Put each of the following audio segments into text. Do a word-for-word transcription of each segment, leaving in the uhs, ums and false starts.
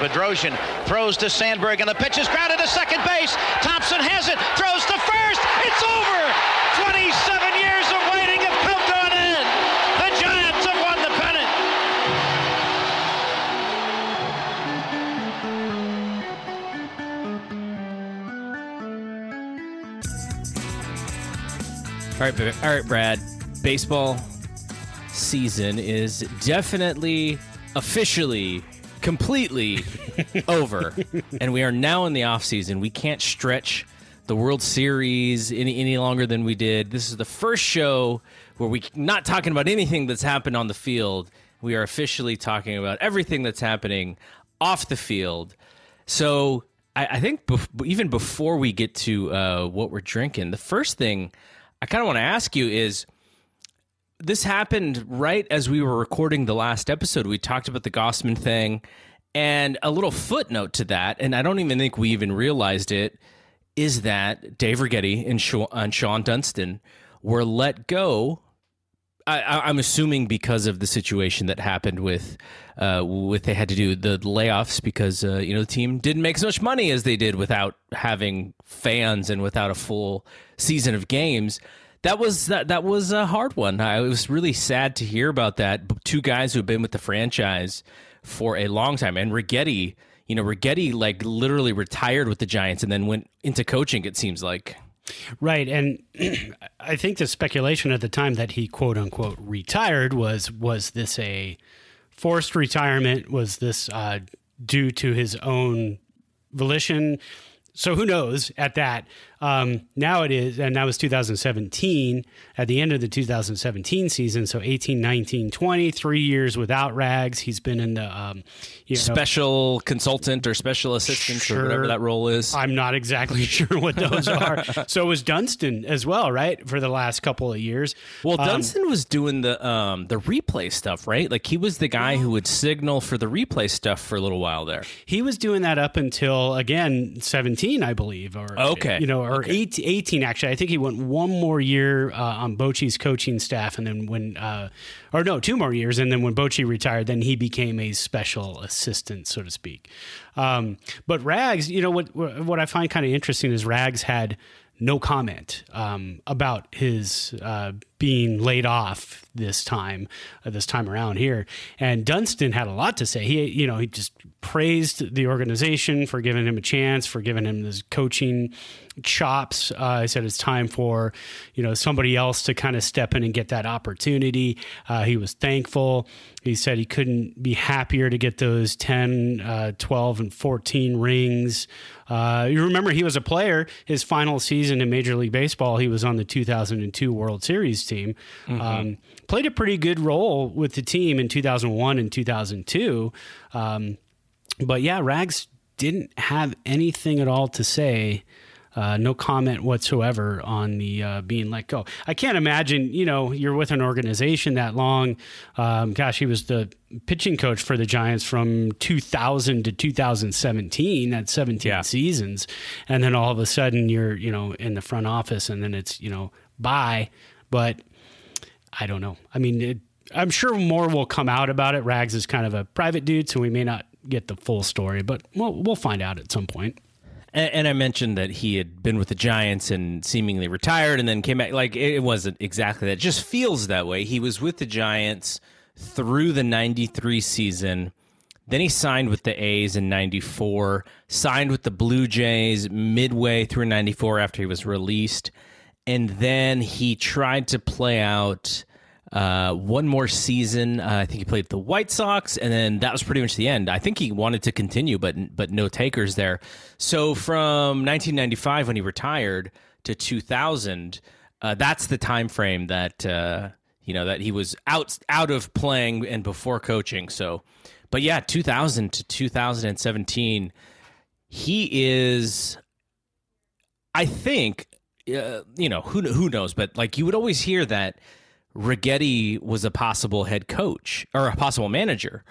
Bedrosian throws to Sandberg, and the pitch is grounded to second base. Thompson has it, throws to first. It's over. twenty-seven years of waiting have come to an end. The Giants have won the pennant. All right, all right, Brad. Baseball season is definitely, officially, completely over, and we are now in the off season. We can't stretch the World Series any any longer than we did. This is the first show where we're not talking about anything that's happened on the field. We are officially talking about everything that's happening off the field. So I, I think bef- even before we get to uh, what we're drinking, the first thing I kind of want to ask you is, this happened right as we were recording the last episode. We talked about the Gossman thing, and a little footnote to that, and I don't even think we even realized it, is that Dave Righetti and Shawon Dunston were let go, I, I'm assuming because of the situation that happened with uh, what they had to do, the layoffs, because uh, you know the team didn't make as much money as they did without having fans and without a full season of games. That was that, that was a hard one. I it was really sad to hear about that. Two guys who have been with the franchise for a long time. And Righetti, you know, Righetti like literally retired with the Giants and then went into coaching, it seems like. Right. And I think the speculation at the time that he, quote unquote, retired was, was this a forced retirement? Was this uh, due to his own volition? So who knows at that? Um, now it is, and that was two thousand seventeen, at the end of the two thousand seventeen season, so eighteen, nineteen, twenty, three years without Rags. He's been in the um, you know, special consultant or special assistant, sure, or whatever that role is. I'm not exactly sure what those are. So was Dunston as well, right, for the last couple of years. Well, Dunston um, was doing the um, the replay stuff, right? Like he was the guy who would signal for the replay stuff for a little while there. He was doing that up until, again, seventeen. I believe, or okay, you know, or okay. eighteen, eighteen. Actually, I think he went one more year uh, on Bochy's coaching staff, and then when, uh, or no, two more years, and then when Bochy retired, then he became a special assistant, so to speak. Um, but Rags, you know, what what I find kind of interesting is Rags had no comment um, about his uh, being laid off this time, uh, this time around here. And Dunston had a lot to say. He, you know, he just praised the organization for giving him a chance, for giving him his coaching chops. Uh, he said it's time for, you know, somebody else to kind of step in and get that opportunity. Uh, he was thankful. He said he couldn't be happier to get those ten, uh, twelve, and fourteen rings. Uh, you remember he was a player. His final season in Major League Baseball, he was on the two thousand two World Series team. Mm-hmm. Um, played a pretty good role with the team in two thousand one and two thousand two. Um, but yeah, Rags didn't have anything at all to say. Uh, no comment whatsoever on the uh, being let go. I can't imagine, you know, you're with an organization that long. Um, gosh, he was the pitching coach for the Giants from two thousand to two thousand seventeen, that's seventeen yeah. seasons. And then all of a sudden you're, you know, in the front office and then it's, you know, bye. But I don't know. I mean, it, I'm sure more will come out about it. Rags is kind of a private dude, so we may not get the full story, but we'll, we'll find out at some point. And I mentioned that he had been with the Giants and seemingly retired and then came back. Like, it wasn't exactly that. It just feels that way. He was with the Giants through the ninety-three season. Then he signed with the A's in ninety-four, signed with the Blue Jays midway through ninety-four after he was released. And then he tried to play out uh, one more season. Uh, I think he played the White Sox, and then that was pretty much the end. I think he wanted to continue, but but no takers there. So from nineteen ninety-five, when he retired, to two thousand, uh, that's the time frame that uh, you know that he was out out of playing and before coaching. So, But yeah, two thousand to two thousand seventeen, he is, I think, uh, you know, who who knows, but like you would always hear that Righetti was a possible head coach or a possible manager.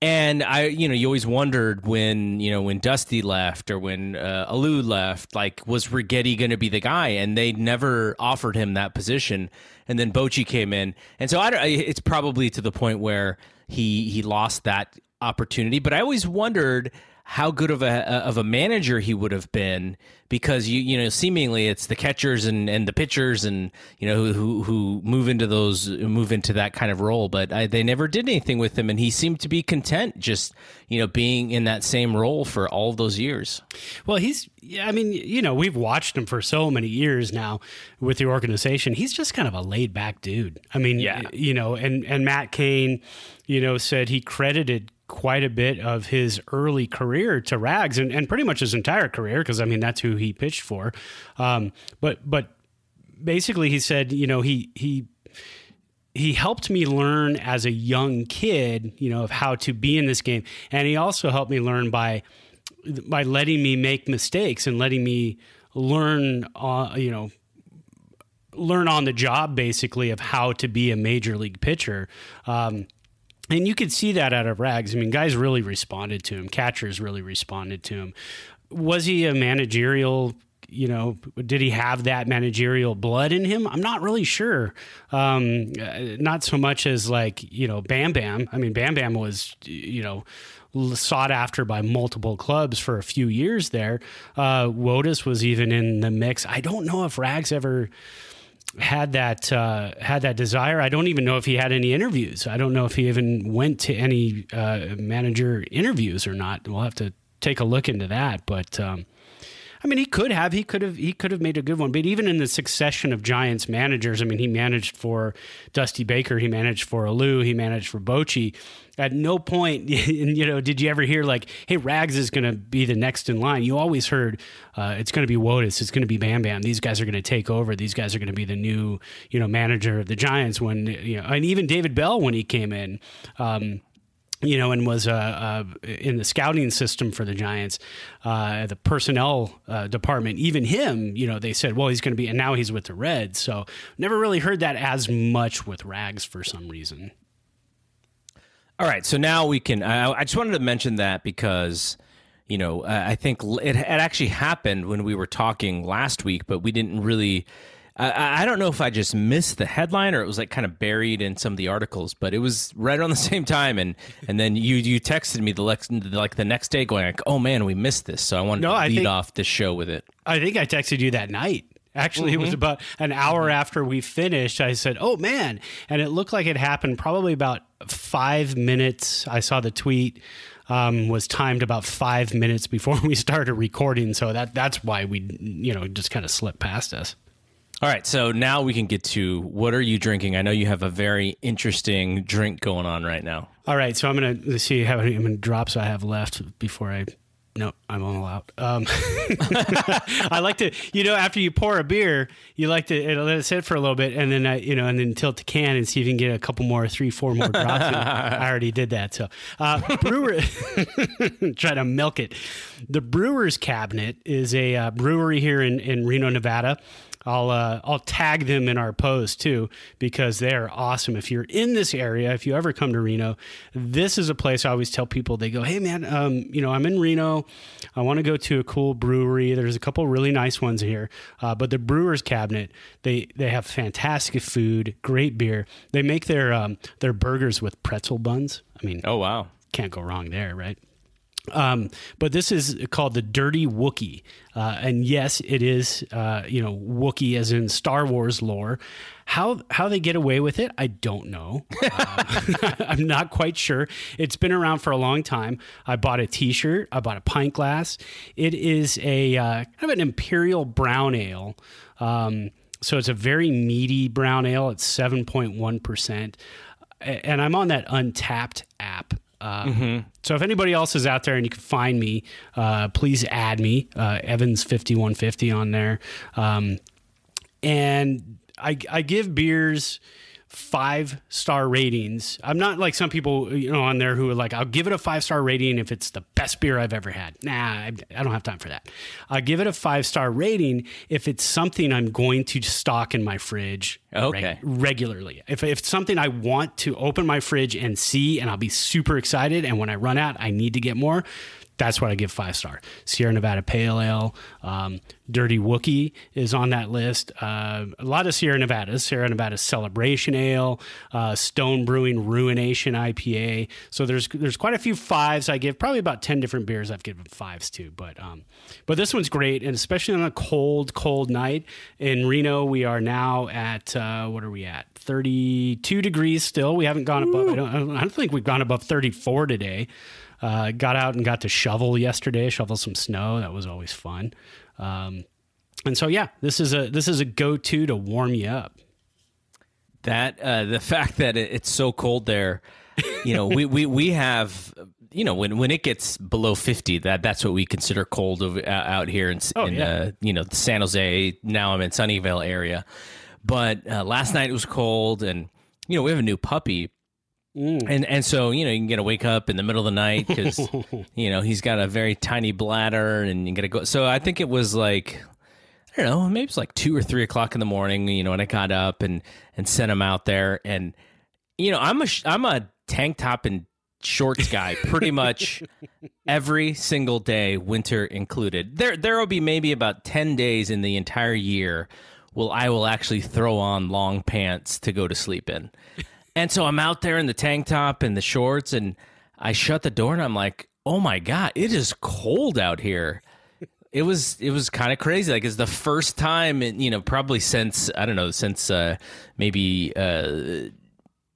And I, you know, you always wondered when, you know, when Dusty left or when uh, Alou left, like, was Righetti going to be the guy? And they never offered him that position. And then Bochy came in. And so I don't, it's probably to the point where he he lost that opportunity. But I always wondered how good of a of a manager he would have been, because you you know seemingly it's the catchers and, and the pitchers and you know who who move into those move into that kind of role, but I, they never did anything with him, and he seemed to be content just you know being in that same role for all those years. Well, he's I mean you know we've watched him for so many years now with the organization. He's just kind of a laid back dude. I mean yeah. you know and and Matt Cain you know said he credited quite a bit of his early career to Rags and, and pretty much his entire career, because I mean that's who he pitched for. Um, but but basically he said, you know, he he he helped me learn as a young kid, you know, of how to be in this game. And he also helped me learn by by letting me make mistakes and letting me learn uh, you know, learn on the job basically of how to be a major league pitcher. Um And you could see that out of Rags. I mean, guys really responded to him. Catchers really responded to him. Was he a managerial, you know, did he have that managerial blood in him? I'm not really sure. Um, not so much as like, you know, Bam Bam. I mean, Bam Bam was, you know, sought after by multiple clubs for a few years there. Uh, Wotus was even in the mix. I don't know if Rags ever had that uh, had that desire. I don't even know if he had any interviews. I don't know if he even went to any uh, manager interviews or not. We'll have to take a look into that. But um, I mean, he could have. He could have. He could have made a good one. But even in the succession of Giants managers, I mean, he managed for Dusty Baker. He managed for Alou. He managed for Bochy. At no point, you know, did you ever hear like, "Hey, Rags is going to be the next in line"? You always heard, uh, "It's going to be Wotus. It's going to be Bam Bam. These guys are going to take over. These guys are going to be the new, you know, manager of the Giants." When you know, and even David Bell when he came in, um, you know, and was uh, uh, in the scouting system for the Giants, uh, the personnel uh, department. Even him, you know, they said, "Well, he's going to be," and now he's with the Reds. So never really heard that as much with Rags for some reason. All right, so now we can, I, I just wanted to mention that because, you know, uh, I think it, it actually happened when we were talking last week, but we didn't really, uh, I don't know if I just missed the headline or it was like kind of buried in some of the articles, but it was right on the same time. And, and then you, you texted me the lex, like the next day going like, oh man, we missed this. So I wanted no, to I lead think, off this show with it. I think I texted you that night. Actually, mm-hmm. It was about an hour after we finished. I said, oh, man. And it looked like it happened probably about five minutes. I saw the tweet um, was timed about five minutes before we started recording. So that that's why we, you know, just kind of slipped past us. All right. So now we can get to what are you drinking? I know you have a very interesting drink going on right now. All right. So I'm going to see how many drops I have left before I... No, I'm all out. Um, I like to, you know, after you pour a beer, you like to it'll let it sit for a little bit, and then I, you know, and then tilt the can and see if you can get a couple more, three, four more drops. in. I already did that, so uh, brewer, try to milk it. The Brewer's Cabinet is a uh, brewery here in, in Reno, Nevada. I'll uh, I'll tag them in our post too, because they are awesome. If you're in this area, if you ever come to Reno, this is a place I always tell people. They go, "Hey man, um, you know, I'm in Reno. I want to go to a cool brewery. There's a couple really nice ones here, uh, but the Brewer's Cabinet, they they have fantastic food, great beer. They make their um, their burgers with pretzel buns. I mean, oh wow, can't go wrong there, right? Um, but this is called the Dirty Wookiee. Uh, and yes, it is, uh, you know, Wookiee as in Star Wars lore. How, how they get away with it, I don't know. Uh, I'm not quite sure. It's been around for a long time. I bought a t-shirt. I bought a pint glass. It is a, uh, kind of an imperial brown ale. Um, so it's a very meaty brown ale. It's seven point one percent. And I'm on that Untapped app. Uh, mm-hmm. So if anybody else is out there and you can find me, uh, please add me, uh, Evans fifty-one fifty on there. Um, and I, I give beers five-star ratings. I'm not like some people, you know, on there who are like, I'll give it a five-star rating if it's the best beer I've ever had. Nah, I, I don't have time for that. I'll give it a five-star rating if it's something I'm going to stock in my fridge okay. reg- regularly. If, if it's something I want to open my fridge and see, and I'll be super excited, and when I run out, I need to get more, that's what I give five-star. Sierra Nevada Pale Ale, um, Dirty Wookiee is on that list. Uh, a lot of Sierra Nevada's, Sierra Nevada Celebration Ale, uh, Stone Brewing Ruination I P A. So there's there's quite a few fives I give, probably about ten different beers I've given fives to. But um, but this one's great, and especially on a cold, cold night. In Reno, we are now at, uh, what are we at? thirty-two degrees still. We haven't gone above, I don't, I don't think we've gone above thirty-four today. Uh, got out and got to shovel yesterday, shovel some snow. That was always fun. Um, and so, yeah, this is a this is a go-to to warm you up. That uh, the fact that it, it's so cold there, you know, we, we, we have, you know, when, when it gets below fifty, that that's what we consider cold over, uh, out here in, oh, in yeah. uh, you know, the San Jose. Now I'm in Sunnyvale area. But uh, last night it was cold, and, you know, we have a new puppy. Mm. And and so, you know, you can get to wake up in the middle of the night because, you know, he's got a very tiny bladder and you got to go. So I think it was like, I don't know, maybe it's like two or three o'clock in the morning, you know, and I got up and, and sent him out there. And, you know, I'm a, I'm a tank top and shorts guy pretty much every single day, winter included. There there will be maybe about ten days in the entire year will I will actually throw on long pants to go to sleep in. And so I'm out there in the tank top and the shorts, and I shut the door, and I'm like, "Oh my God, it is cold out here." It was it was kind of crazy. Like it's the first time, in, you know, probably since I don't know, since uh, maybe uh,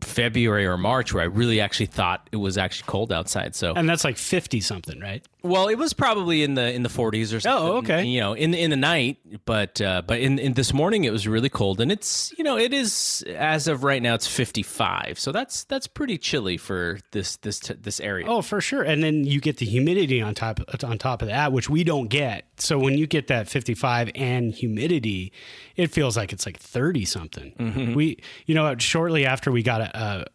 February or March, where I really actually thought it was actually cold outside. So, and that's like fifty something, right? Well, it was probably in the in the forties or something. Oh, okay. You know, in in the night, but uh, but in, in this morning it was really cold, and it's you know it is as of right now it's fifty-five, so that's that's pretty chilly for this this this area. Oh, for sure, and then you get the humidity on top on top of that, which we don't get. So when you get that fifty-five and humidity, it feels like it's like thirty something. Mm-hmm. We you know shortly after we got a, a,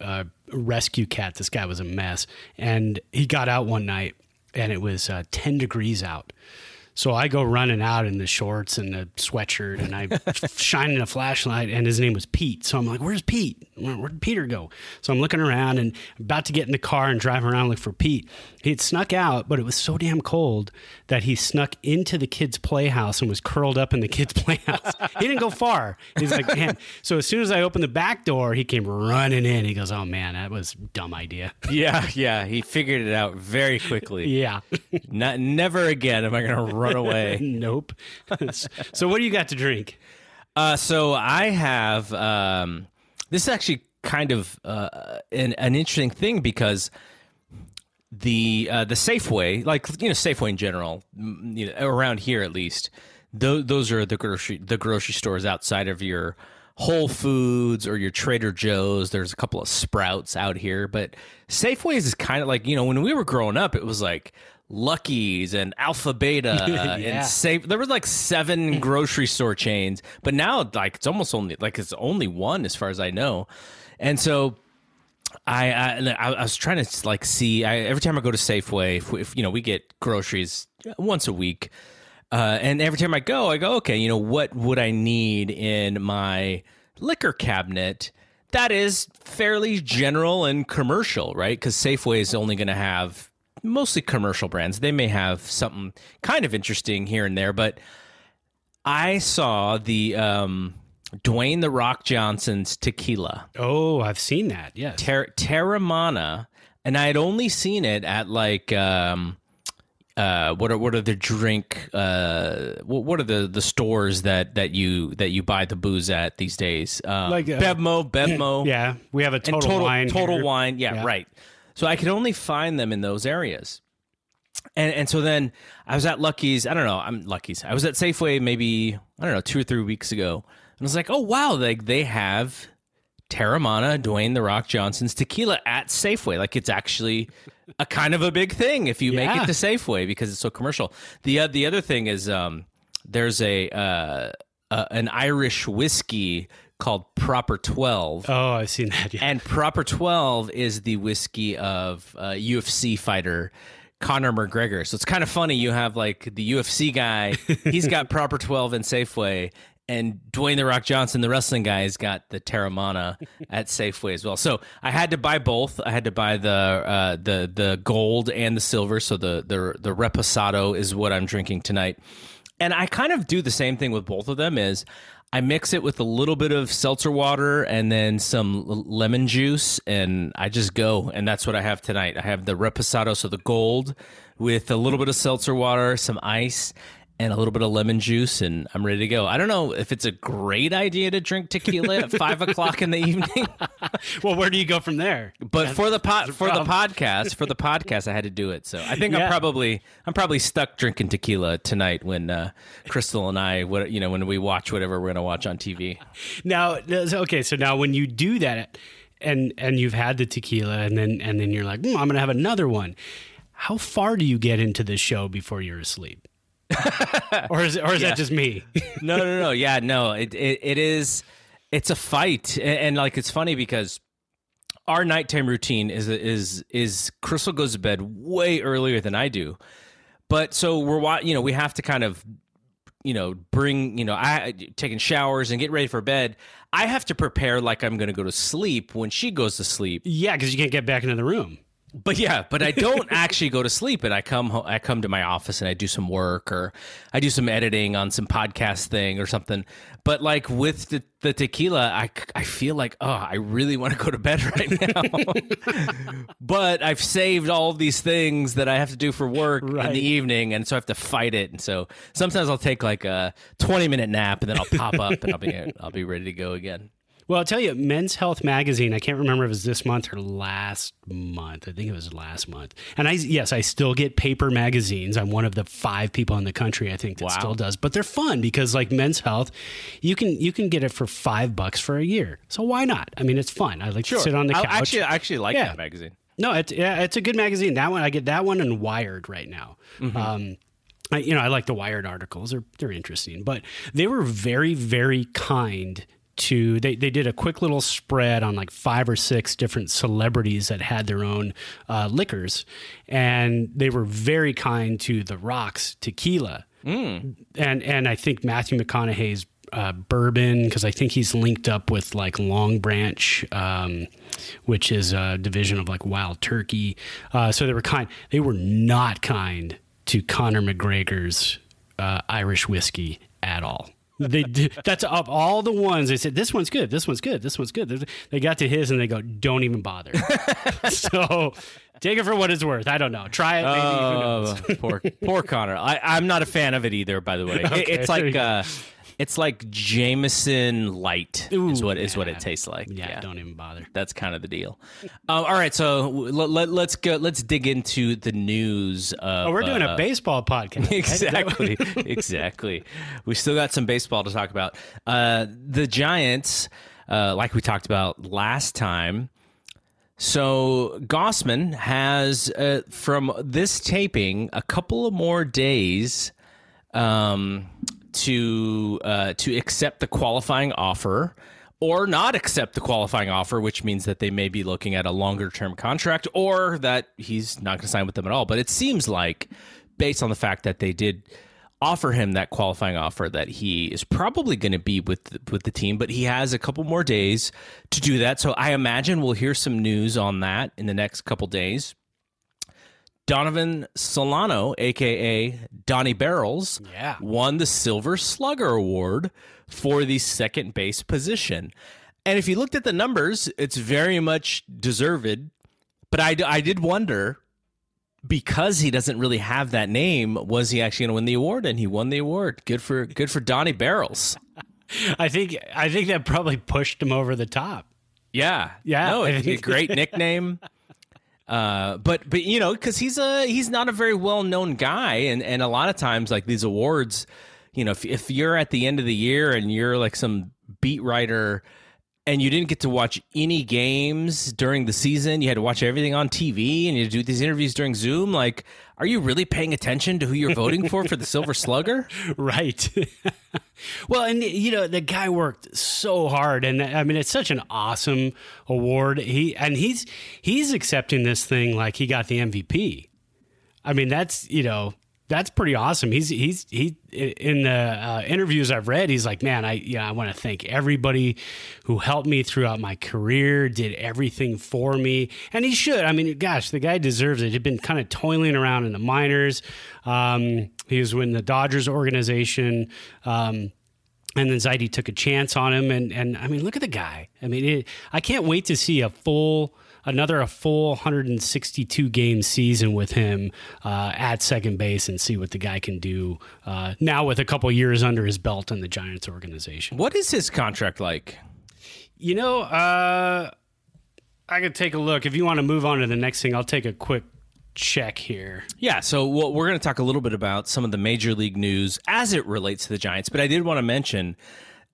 a rescue cat, this guy was a mess, and he got out one night. And it was uh, ten degrees out. So I go running out in the shorts and the sweatshirt, and I shine in a flashlight, and his name was Pete. So I'm like, where's Pete? Where, where'd Peter go? So I'm looking around and about to get in the car and drive around and look for Pete. He'd snuck out, but it was so damn cold that he snuck into the kid's playhouse and was curled up in the kid's playhouse. He didn't go far. He's like, man. So as soon as I opened the back door, he came running in. He goes, oh, man, that was a dumb idea. Yeah, yeah. He figured it out very quickly. Yeah. Not, never again am I going to run. Run away. Nope. So what do you got to drink? Uh, so I have, um, this is actually kind of uh, an, an interesting thing because the uh, the Safeway, like, you know, Safeway in general, you know, around here at least, th- those are the grocery the grocery stores outside of your Whole Foods or your Trader Joe's. There's a couple of Sprouts out here, but Safeways is kind of like, you know, when we were growing up, it was like Lucky's and Alpha Beta yeah. and Safe. There was like seven grocery store chains, but now like it's almost only like it's only one as far as I know. And so I I, I was trying to like see I, every time I go to Safeway, if, if you know we get groceries once a week. Uh, and every time I go, I go, okay, you know, what would I need in my liquor cabinet? That is fairly general and commercial, right? Because Safeway is only going to have mostly commercial brands. They may have something kind of interesting here and there, but I saw the um, Dwayne The Rock Johnson's tequila. Oh, I've seen that, yes. Ter- Teremana, and I had only seen it at like... Um, Uh, what are what are the drink? Uh, what what are the, the stores that, that you that you buy the booze at these days? Um, like uh, Bevmo, Bevmo. Yeah, we have a Total, total Wine. Total here. Wine. Yeah, yeah, right. So I could only find them in those areas, and and so then I was at Lucky's. I don't know. I'm Lucky's. I was at Safeway maybe I don't know two or three weeks ago, and I was like, oh wow, like they, they have Teremana, Dwayne The Rock Johnson's tequila at Safeway. Like it's actually a kind of a big thing if you yeah. make it to Safeway because it's so commercial. The uh, the other thing is um, there's a, uh, a an Irish whiskey called Proper twelve. Oh, I've seen that. Yeah. And Proper twelve is the whiskey of uh, U F C fighter Conor McGregor. So it's kind of funny. You have like the U F C guy, he's got Proper twelve and Safeway, and Dwayne The Rock Johnson, the wrestling guy, has got the Teremana at Safeway as well. So I had to buy both. I had to buy the uh, the the gold and the silver. So the the the Reposado is what I'm drinking tonight. And I kind of do the same thing with both of them. Is I mix it with a little bit of seltzer water and then some lemon juice, and I just go. And that's what I have tonight. I have the Reposado, so the gold, with a little bit of seltzer water, some ice, and a little bit of lemon juice, and I'm ready to go. I don't know if it's a great idea to drink tequila at five o'clock in the evening. Well, where do you go from there? But that's, for the po- for the podcast, for the podcast, I had to do it. So I think yeah. I'm probably I'm probably stuck drinking tequila tonight when uh, Crystal and I, what you know, when we watch whatever we're gonna watch on T V. Now, okay, so now when you do that, and and you've had the tequila, and then and then you're like, mm, I'm gonna have another one. How far do you get into this show before you're asleep? or is it, or is yeah. that just me? no, no, no. Yeah, no. It, it it is. It's a fight, and, and like it's funny because our nighttime routine is is is Crystal goes to bed way earlier than I do, but so we're you know we have to kind of you know bring you know I taking showers and get ready for bed. I have to prepare like I'm going to go to sleep when she goes to sleep. Yeah, because you can't get back into the room. But yeah, but I don't actually go to sleep, and I come home, I come to my office and I do some work or I do some editing on some podcast thing or something. But like with the, the tequila, I, I feel like, oh, I really want to go to bed right now. But I've saved all of these things that I have to do for work right. in the evening, and so I have to fight it. And so sometimes I'll take like a twenty minute nap, and then I'll pop up and I'll be I'll be ready to go again. Well, I'll tell you, Men's Health magazine, I can't remember if it was this month or last month. I think it was last month. And I, yes, I still get paper magazines. I'm one of the five people in the country, I think, that wow. still does. But they're fun because like Men's Health, you can you can get it for five bucks for a year. So why not? I mean, it's fun. I like sure. to sit on the couch. I actually, I actually like yeah. that magazine. No, it's, yeah, it's a good magazine. That one, I get that one and Wired right now. Mm-hmm. Um I, you know, I like the Wired articles. They're, they're interesting. But they were very, very kind to they, they did a quick little spread on like five or six different celebrities that had their own uh, liquors, and they were very kind to The Rock's tequila mm. and and I think Matthew McConaughey's uh, bourbon, because I think he's linked up with like Long Branch, um, which is a division of like Wild Turkey. Uh, so they were kind. They were not kind to Conor McGregor's uh, Irish whiskey at all. They do, that's of all the ones they said, this one's good, this one's good, this one's good. They got to his and they go, don't even bother. So take it for what it's worth. I don't know. Try it. Maybe oh, who knows? poor, poor Connor. I, I'm not a fan of it either, by the way. Okay, it, it's like uh, it's like Jameson Light Ooh, is what yeah. is what it tastes like. Yeah, yeah, don't even bother. That's kind of the deal. Uh, all right, so let, let, let's go. Let's dig into the news. Of, oh, we're doing uh, a baseball podcast. Exactly, exactly. We still got some baseball to talk about. Uh, the Giants, uh, like we talked about last time. So Gossman has, uh, from this taping, a couple of more days. Um. to uh, to accept the qualifying offer or not accept the qualifying offer, which means that they may be looking at a longer-term contract or that he's not going to sign with them at all. But it seems like, based on the fact that they did offer him that qualifying offer, that he is probably going to be with the, with the team, but he has a couple more days to do that. So I imagine we'll hear some news on that in the next couple days. Donovan Solano, a k a. Donnie Barrels, yeah. won the Silver Slugger Award for the second base position. And if you looked at the numbers, it's very much deserved. But I, I did wonder, because he doesn't really have that name, was he actually going to win the award? And he won the award. Good for good for Donnie Barrels. I think I think that probably pushed him over the top. Yeah. Yeah. No, it's a great nickname. Uh, but, but, you know, because he's a, he's not a very well-known guy. And, and a lot of times, like, these awards, you know, if, if you're at the end of the year and you're like some beat writer and you didn't get to watch any games during the season. You had to watch everything on T V, and you do these interviews during Zoom. Like, are you really paying attention to who you're voting for for the Silver Slugger? Right. Well, and, you know, the guy worked so hard. And, I mean, it's such an awesome award. He And he's he's accepting this thing like he got the M V P. I mean, that's, you know... That's pretty awesome. He's he's he in the uh, interviews I've read. He's like, man, I you know, I want to thank everybody who helped me throughout my career, did everything for me, and he should. I mean, gosh, the guy deserves it. He'd been kind of toiling around in the minors. Um, he was in the Dodgers organization, um, and then Zaidi took a chance on him. And and I mean, look at the guy. I mean, it, I can't wait to see a full. Another a full one hundred sixty-two game season with him uh, at second base and see what the guy can do uh, now with a couple years under his belt in the Giants organization. What is his contract like? You know, uh, I could take a look. If you want to move on to the next thing, I'll take a quick check here. Yeah, so what we're going to talk a little bit about some of the major league news as it relates to the Giants, but I did want to mention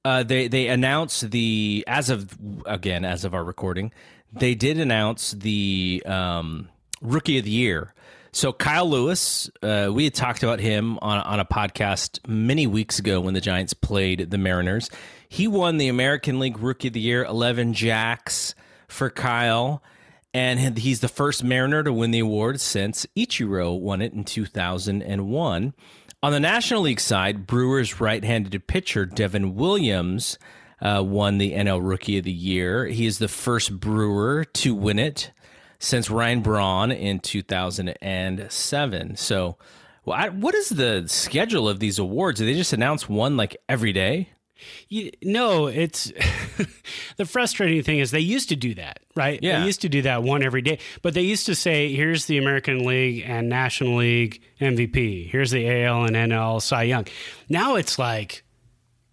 uh, they they announced the as of again as of our recording. They did announce the um, Rookie of the Year. So Kyle Lewis, uh, we had talked about him on, on a podcast many weeks ago when the Giants played the Mariners. He won the American League Rookie of the Year, eleven jacks for Kyle. And he's the first Mariner to win the award since Ichiro won it in two thousand one. On the National League side, Brewers right-handed pitcher Devin Williams Uh, won the N L Rookie of the Year. He is the first Brewer to win it since Ryan Braun in two thousand seven. So well, I, what is the schedule of these awards? Do they just announce one like every day? You, no, it's the frustrating thing is they used to do that, right? Yeah. They used to do that one every day, but they used to say, here's the American League and National League M V P. Here's the A L and N L Cy Young. Now it's like,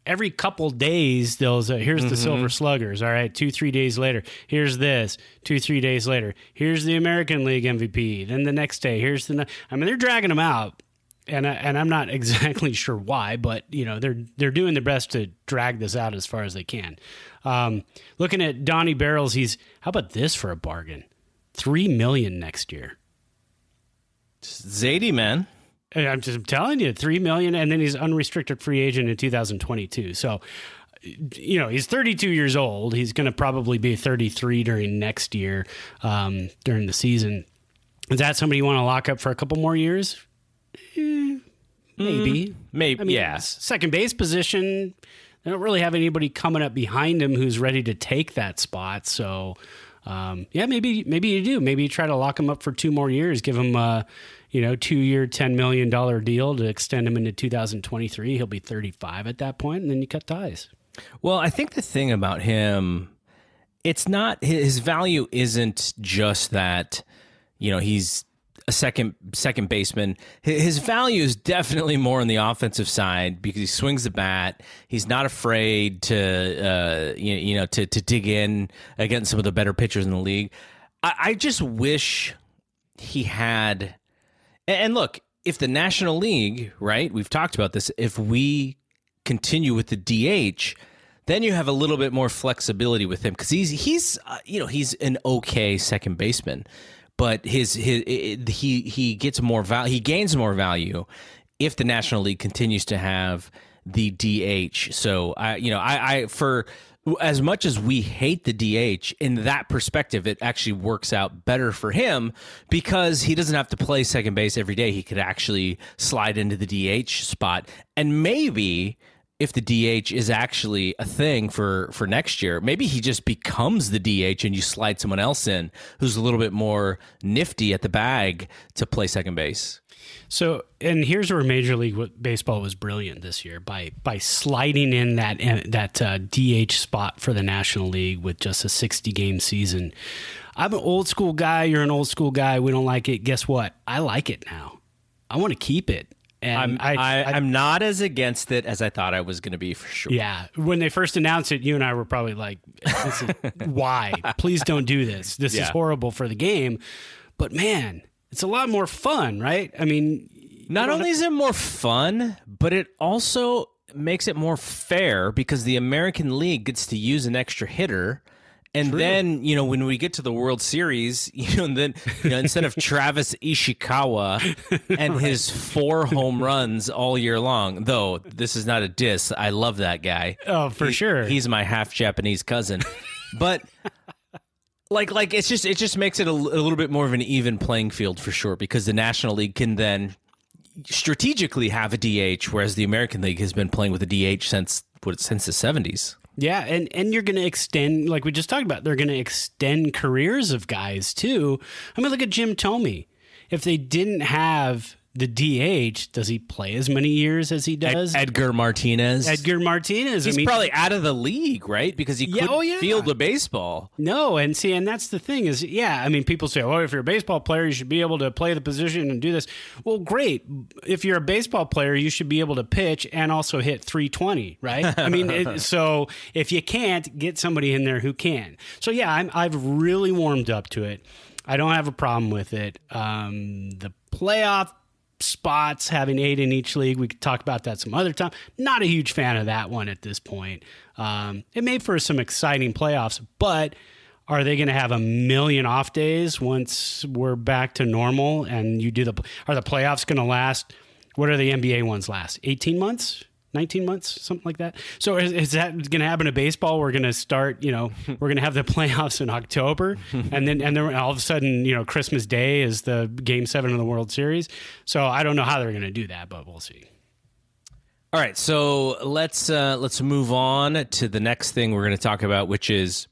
every couple days, those uh, here's the mm-hmm. Silver Sluggers. All right, two, three days later, here's this. Two, three days later, here's the American League M V P. Then the next day, here's the. I mean, they're dragging them out, and I, and I'm not exactly sure why, but you know they're they're doing their best to drag this out as far as they can. Um, looking at Donnie Barrels, he's how about this for a bargain? Three million next year. Zaidi, man. I'm just telling you, three million, and then he's unrestricted free agent in two thousand twenty-two. So, you know, he's thirty-two years old. He's going to probably be thirty-three during next year, um, during the season. Is that somebody you want to lock up for a couple more years? Eh, maybe, mm, maybe. I mean, yeah. Second base position. They don't really have anybody coming up behind him who's ready to take that spot. So, um, yeah, maybe, maybe you do. Maybe you try to lock him up for two more years. Give him. Uh, You know, two-year, ten million dollars deal to extend him into two thousand twenty-three. He'll be thirty-five at that point, and then you cut ties. Well, I think the thing about him, it's not his value isn't just that, you know, he's a second second baseman. His value is definitely more on the offensive side because he swings the bat. He's not afraid to, uh, you know, to to dig in against some of the better pitchers in the league. I, I just wish he had. And look, if the National League, right, we've talked about this, if we continue with the D H, then you have a little bit more flexibility with him because he's, he's uh, you know, he's an okay second baseman, but his, his it, he he gets more value, he gains more value if the National League continues to have the D H. So, I you know, I, I for as much as we hate the D H, in that perspective, it actually works out better for him because he doesn't have to play second base every day. He could actually slide into the D H spot. And maybe if the D H is actually a thing for, for next year, maybe he just becomes the D H and you slide someone else in who's a little bit more nifty at the bag to play second base. So, and here's where Major League Baseball was brilliant this year by by sliding in that that uh, D H spot for the National League with just a sixty game season. I'm an old school guy. You're an old school guy. We don't like it. Guess what? I like it now. I want to keep it. And I'm, I, I, I, I'm not as against it as I thought I was going to be for sure. Yeah. When they first announced it, you and I were probably like, this is, why? Please don't do this. This yeah. is horrible for the game. But man, it's a lot more fun, right? I mean, not only is it more fun, but it also makes it more fair because the American League gets to use an extra hitter. And True. Then, you know, when we get to the World Series, you know, and then you know, instead of Travis Ishikawa and right. his four home runs all year long, though this is not a diss. I love that guy. Oh, for he, sure. He's my half Japanese cousin. But like like it's just it just makes it a, a little bit more of an even playing field for sure, because the National League can then strategically have a D H, whereas the American League has been playing with a D H since what since the seventies. Yeah, and, and you're going to extend, like we just talked about, they're going to extend careers of guys, too. I mean, look at Jim Thome. If they didn't have the D H, does he play as many years as he does? Ed- Edgar Martinez. Edgar Martinez. He's I mean, probably out of the league, right? Because he yeah, couldn't oh, yeah. field a baseball. No, and see, and that's the thing is, yeah, I mean, people say, oh, if you're a baseball player, you should be able to play the position and do this. Well, great. If you're a baseball player, you should be able to pitch and also hit three twenty, right? I mean, it, so if you can't, get somebody in there who can. So, yeah, I'm, I've really warmed up to it. I don't have a problem with it. Um, the playoff spots, having eight in each league. We could talk about that some other time. Not a huge fan of that one at this point. Um, it made for some exciting playoffs, but are they going to have a million off days once we're back to normal? And you do the are the playoffs going to last? What are the N B A ones last? eighteen months? nineteen months? Something like that. So is, is that going to happen to baseball? We're going to start, you know, we're going to have the playoffs in October and then, and then all of a sudden, you know, Christmas Day is the game seven of the World Series. So I don't know how they're going to do that, but we'll see. All right. So let's, uh, let's move on to the next thing we're going to talk about, which is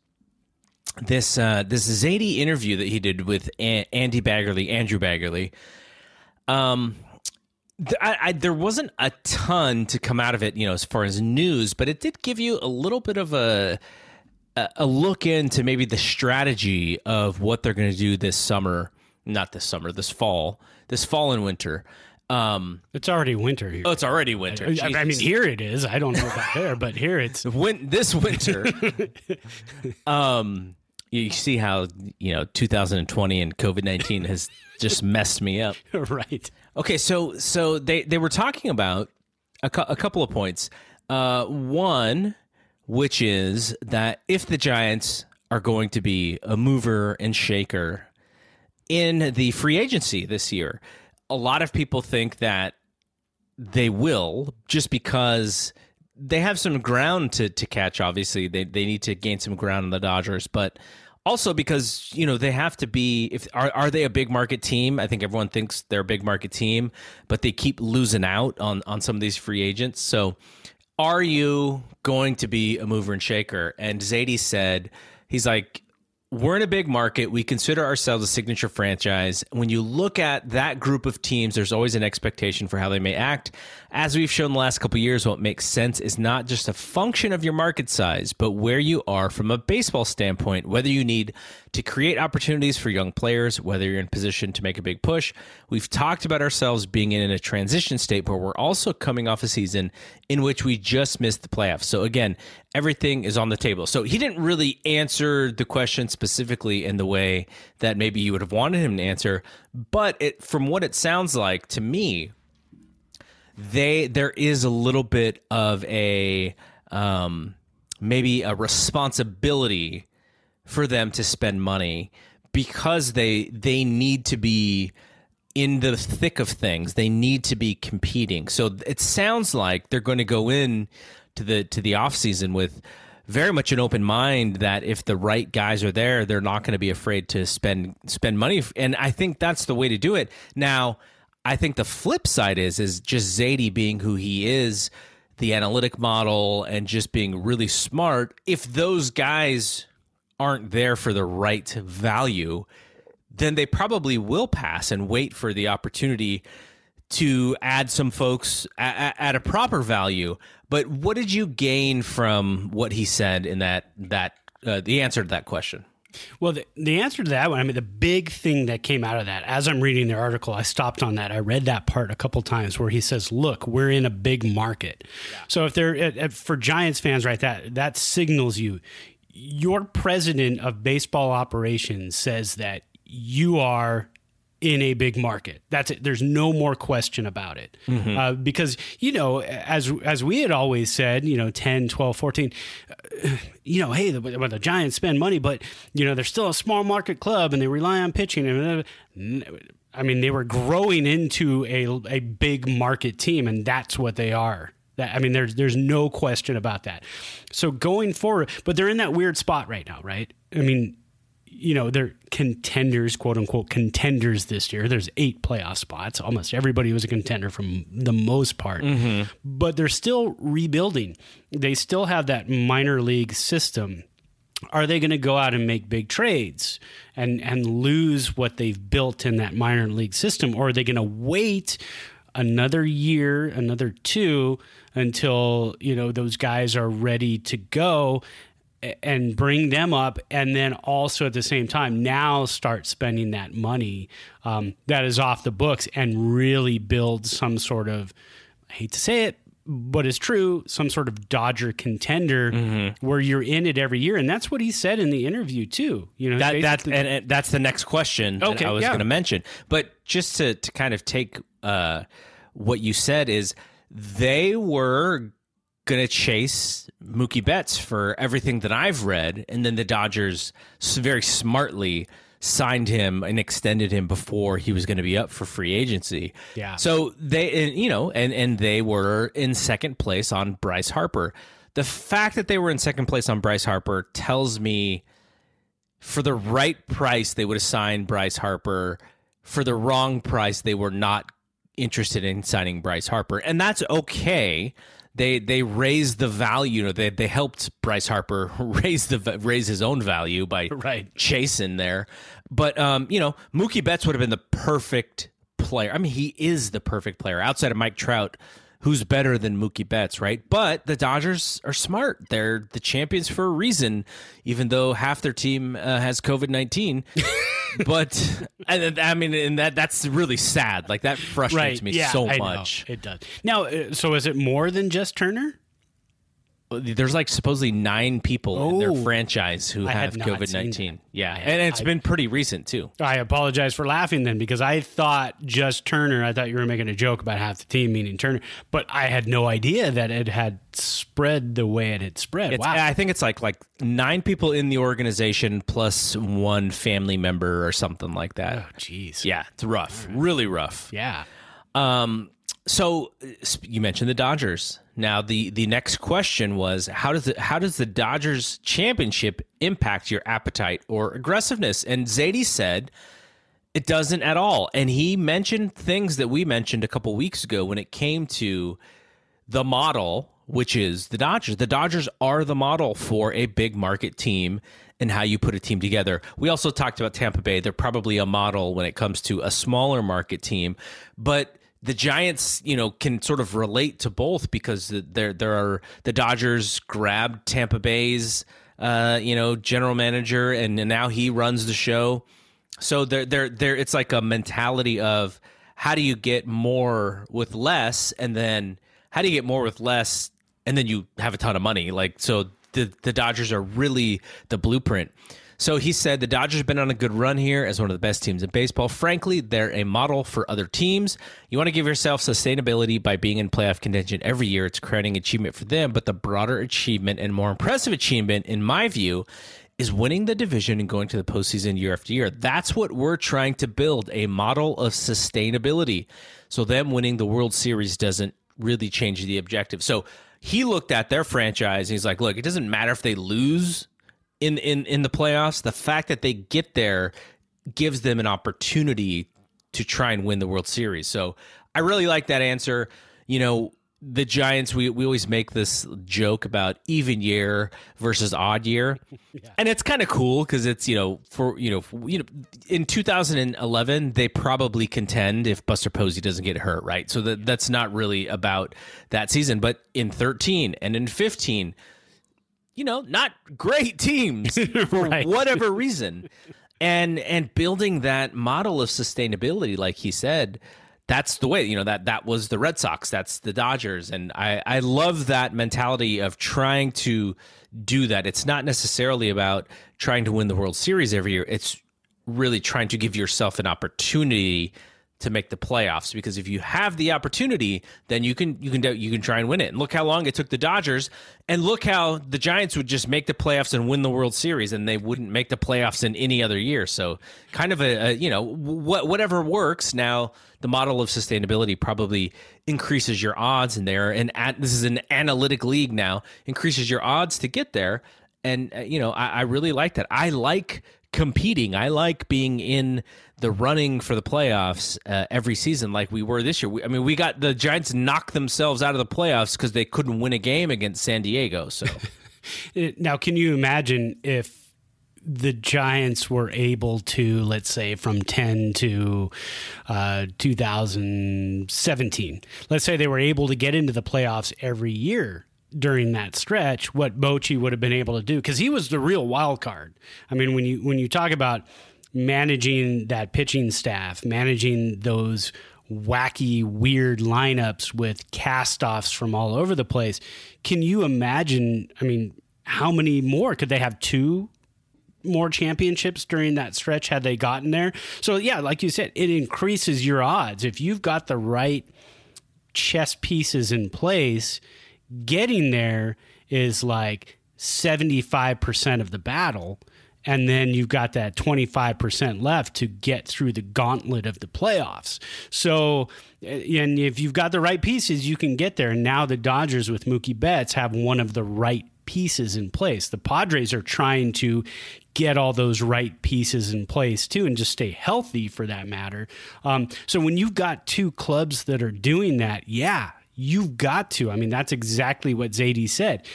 this, uh, this Zaidi interview that he did with A- Andy Baggerly, Andrew Baggerly. Um, I, I, there wasn't a ton to come out of it, you know, as far as news, but it did give you a little bit of a a look into maybe the strategy of what they're going to do this summer, not this summer, this fall, this fall and winter. Um, it's already winter here. Oh, it's already winter. I, I mean, here it is. I don't know about there, but here it's when, this winter. um, you see how, you know, two thousand twenty and COVID nineteen has just messed me up. Right. Okay, so so they, they were talking about a, cu- a couple of points. Uh, one, which is that if the Giants are going to be a mover and shaker in the free agency this year, a lot of people think that they will just because they have some ground to, to catch, obviously. They, they need to gain some ground on the Dodgers, but also because, you know, they have to be, if are are they a big market team? I think everyone thinks they're a big market team, but they keep losing out on, on some of these free agents. So are you going to be a mover and shaker? And Zaidi said, he's like, we're in a big market. We consider ourselves a signature franchise. When you look at that group of teams, there's always an expectation for how they may act. As we've shown the last couple of years, what makes sense is not just a function of your market size, but where you are from a baseball standpoint, whether you need to create opportunities for young players, whether you're in position to make a big push. We've talked about ourselves being in a transition state, but we're also coming off a season in which we just missed the playoffs. So again, everything is on the table. So he didn't really answer the question specifically in the way that maybe you would have wanted him to answer, but it, from what it sounds like to me, They there is a little bit of a um, maybe a responsibility for them to spend money because they they need to be in the thick of things. They need to be competing. So it sounds like they're going to go in to the to the offseason with very much an open mind that if the right guys are there, they're not going to be afraid to spend spend money. And I think that's the way to do it now. I think the flip side is is just Zaidi being who he is, the analytic model, and just being really smart. If those guys aren't there for the right value, then they probably will pass and wait for the opportunity to add some folks at, at a proper value. But what did you gain from what he said in that that uh, the answer to that question? Well, the, the answer to that one, I mean, the big thing that came out of that, as I'm reading their article, I stopped on that. I read that part a couple times where he says, look, we're in a big market. Yeah. So if they're if, for Giants fans, right, that that signals you. Your president of baseball operations says that you are in a big market. That's it. There's no more question about it. Mm-hmm. Uh, because, you know, as as we had always said, you know, ten, twelve, fourteen, uh, you know, hey, the, the Giants spend money, but, you know, they're still a small market club and they rely on pitching. And I mean, they were growing into a, a big market team, and that's what they are. That, I mean, there's there's no question about that. So going forward, but they're in that weird spot right now, right? I mean, you know, they're contenders, quote unquote, contenders this year. There's eight playoff spots. Almost everybody was a contender from the most part. Mm-hmm. But they're still rebuilding. They still have that minor league system. Are they going to go out and make big trades and, and lose what they've built in that minor league system? Or are they going to wait another year, another two, until, you know, those guys are ready to go and bring them up, and then also at the same time now start spending that money um, that is off the books and really build some sort of, I hate to say it, but it's true, some sort of Dodger contender mm-hmm. where you're in it every year. And that's what he said in the interview too. You know, that, that's, and, and that's the next question okay, that I was yeah. going to mention. But just to, to kind of take uh, what you said is they were going to chase Mookie Betts for everything that I've read. And then the Dodgers very smartly signed him and extended him before he was going to be up for free agency. Yeah. So they, and, you know, and, and they were in second place on Bryce Harper. The fact that they were in second place on Bryce Harper tells me for the right price, they would have signed Bryce Harper. For the wrong price, they were not interested in signing Bryce Harper. And that's okay. They they raised the value. They they helped Bryce Harper raise the raise his own value by right. chasing there. But um, you know, Mookie Betts would have been the perfect player. I mean, he is the perfect player outside of Mike Trout. Who's better than Mookie Betts, right? But the Dodgers are smart. They're the champions for a reason, even though half their team uh, has COVID nineteen. But, and, I mean, and that that's really sad. Like, that frustrates right. me yeah, so I much. Know. It does. Now, so is it more than just Turner? There's like supposedly nine people oh, in their franchise who I have COVID nineteen. Yeah. I, and it's I, been pretty recent too. I apologize for laughing then, because I thought just Turner. I thought you were making a joke about half the team meaning Turner, but I had no idea that it had spread the way it had spread. It's, wow. I think it's like, like nine people in the organization plus one family member or something like that. Oh, geez. Yeah. It's rough. Right. Really rough. Yeah. Um, So you mentioned the Dodgers. Now the, the next question was how does the how does the Dodgers championship impact your appetite or aggressiveness? And Zaidi said it doesn't at all. And he mentioned things that we mentioned a couple weeks ago when it came to the model, which is the Dodgers. The Dodgers are the model for a big market team and how you put a team together. We also talked about Tampa Bay. They're probably a model when it comes to a smaller market team, but the Giants, you know, can sort of relate to both because there, there are the Dodgers grabbed Tampa Bay's, uh, you know, general manager, and, and now he runs the show. So there, there, there. It's like a mentality of how do you get more with less, and then how do you get more with less, and then you have a ton of money. Like so, the the Dodgers are really the blueprint. So he said the Dodgers have been on a good run here as one of the best teams in baseball. Frankly, they're a model for other teams. You want to give yourself sustainability by being in playoff contention every year. It's creating achievement for them, but the broader achievement and more impressive achievement, in my view, is winning the division and going to the postseason year after year. That's what we're trying to build, a model of sustainability. So them winning the World Series doesn't really change the objective. So he looked at their franchise and he's like, look, it doesn't matter if they lose In, in in the playoffs, the fact that they get there gives them an opportunity to try and win the World Series. So I really like that answer. You know, the Giants, we, we always make this joke about even year versus odd year. Yeah. And it's kind of cool because it's, you know, for, you know, for, you know, in two thousand eleven, they probably contend if Buster Posey doesn't get hurt, right? So that, that's not really about that season. But in thirteen and in fifteen, you know, not great teams for right. whatever reason. And and building that model of sustainability, like he said, that's the way, you know, that that was the Red Sox, that's the Dodgers. And I, I love that mentality of trying to do that. It's not necessarily about trying to win the World Series every year. It's really trying to give yourself an opportunity to make the playoffs, because if you have the opportunity, then you can you can you can try and win it. And look how long it took the Dodgers, and look how the Giants would just make the playoffs and win the World Series, and they wouldn't make the playoffs in any other year. So kind of a, a you know, what whatever works. Now the model of sustainability probably increases your odds in there, and at, this is an analytic league now, increases your odds to get there. And uh, you know, I, I really like that. I like competing. I like being in the running for the playoffs uh, every season, like we were this year. We, I mean, we got the Giants knocked themselves out of the playoffs because they couldn't win a game against San Diego. So now, can you imagine if the Giants were able to, let's say, from ten to uh, two thousand seventeen, let's say they were able to get into the playoffs every year during that stretch, what Bochy would have been able to do, because he was the real wild card. I mean, when you when you talk about managing that pitching staff, managing those wacky, weird lineups with cast-offs from all over the place, can you imagine, I mean, how many more? Could they have two more championships during that stretch had they gotten there? So, yeah, like you said, it increases your odds. If you've got the right chess pieces in place, getting there is like seventy-five percent of the battle, and then you've got that twenty-five percent left to get through the gauntlet of the playoffs. So, and if you've got the right pieces, you can get there. And now the Dodgers with Mookie Betts have one of the right pieces in place. The Padres are trying to get all those right pieces in place too, and just stay healthy for that matter. Um, so when you've got two clubs that are doing that, yeah, you've got to. I mean, that's exactly what Zaidi said.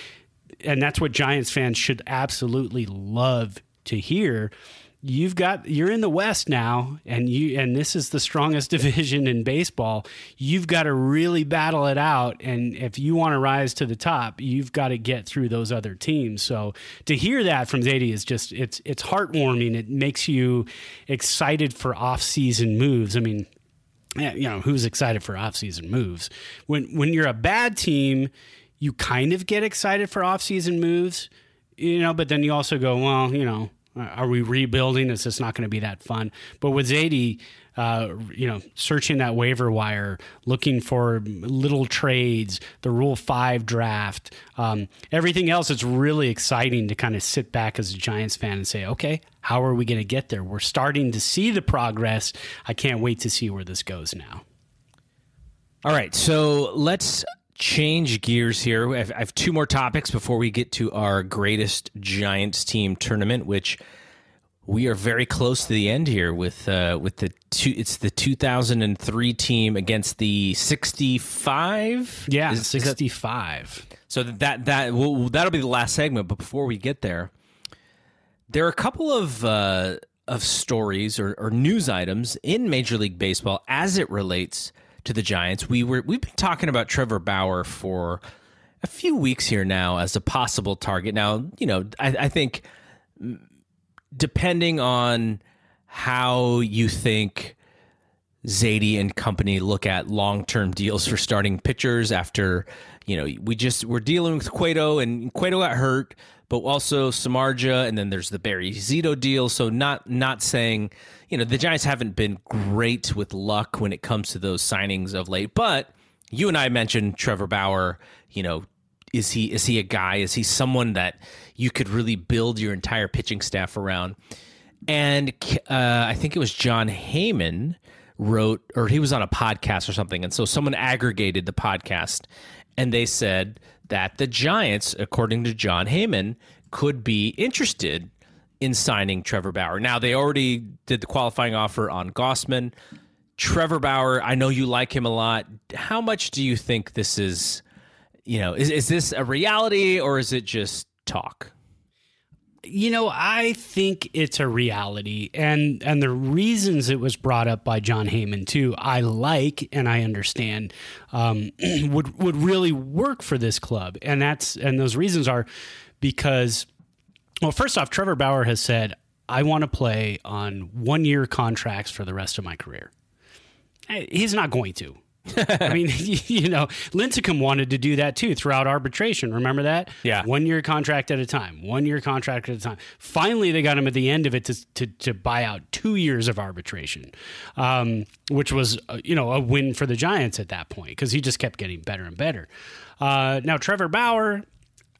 And that's what Giants fans should absolutely love to hear. You've got, you're in the West now, and you, and this is the strongest division in baseball. You've got to really battle it out. And if you want to rise to the top, you've got to get through those other teams. So to hear that from Zaidi is just, it's, it's heartwarming. It makes you excited for off-season moves. I mean, you know, who's excited for offseason moves? When when you're a bad team, you kind of get excited for offseason moves, you know, but then you also go, well, you know, are we rebuilding? It's just not going to be that fun. But with Zaidi, uh, you know, searching that waiver wire, looking for little trades, the Rule five draft, um, everything else, it's really exciting to kind of sit back as a Giants fan and say, okay, how are we going to get there? We're starting to see the progress. I can't wait to see where this goes now. All right, so let's change gears here. I have, I have two more topics before we get to our greatest Giants team tournament, which we are very close to the end here with uh, with the two. It's the two thousand three team against the sixty-five. Yeah, is, sixty-five. Is that, so that that will that'll be the last segment. But before we get there, there are a couple of uh, of stories or, or news items in Major League Baseball as it relates to the Giants. We were, we've been talking about Trevor Bauer for a few weeks here now as a possible target. Now, you know, I, I think depending on how you think Zaidi and company look at long-term deals for starting pitchers after, you know, we just, we're dealing with Cueto, and Cueto got hurt, but also Samardzija, and then there's the Barry Zito deal. So not, not saying, you know, the Giants haven't been great with luck when it comes to those signings of late, but you and I mentioned Trevor Bauer, you know, is he, is he a guy, is he someone that you could really build your entire pitching staff around? And uh, I think it was John Heyman wrote, or he was on a podcast or something, and so someone aggregated the podcast, and they said that the Giants, according to John Heyman, could be interested in signing Trevor Bauer. Now, they already did the qualifying offer on Gossman. Trevor Bauer, I know you like him a lot. How much do you think this is, you know, is, is this a reality, or is it just talk? You know, I think it's a reality, and and the reasons it was brought up by John Heyman too, I like and I understand, um, would would really work for this club, and that's and those reasons are because, well, first off, Trevor Bauer has said, "I want to play on one year contracts for the rest of my career." He's not going to. I mean, you know, Lincecum wanted to do that too throughout arbitration. Remember that? Yeah. One year contract at a time. One year contract at a time. Finally, they got him at the end of it to to, to buy out two years of arbitration, um, which was, uh, you know, a win for the Giants at that point because he just kept getting better and better. Uh, now, Trevor Bauer,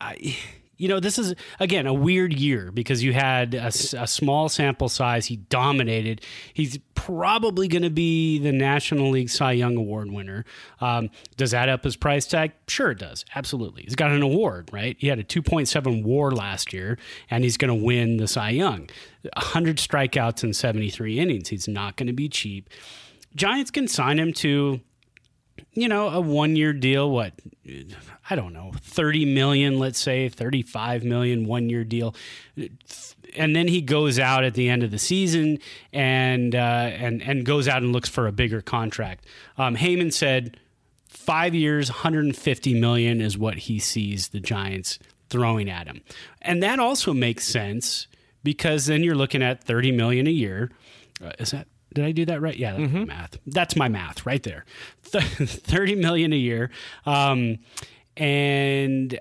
I, you know, this is, again, a weird year because you had a, a small sample size. He dominated. He's probably going to be the National League Cy Young Award winner. Um, does that up his price tag? Sure it does. Absolutely. He's got an award, right? He had a two point seven W A R last year, and he's going to win the Cy Young. one hundred strikeouts in seventy-three innings. He's not going to be cheap. Giants can sign him to, you know, a one-year deal, what, I don't know, thirty million dollars, let's say, thirty-five million dollars, one-year deal. And then he goes out at the end of the season and uh, and and goes out and looks for a bigger contract. Um, Heyman said five years, one hundred fifty million dollars is what he sees the Giants throwing at him. And that also makes sense because then you're looking at thirty million dollars a year. Uh, is that? Did I do that right? Yeah, that's mm-hmm. math. That's my math right there. thirty million dollars a year. Um, and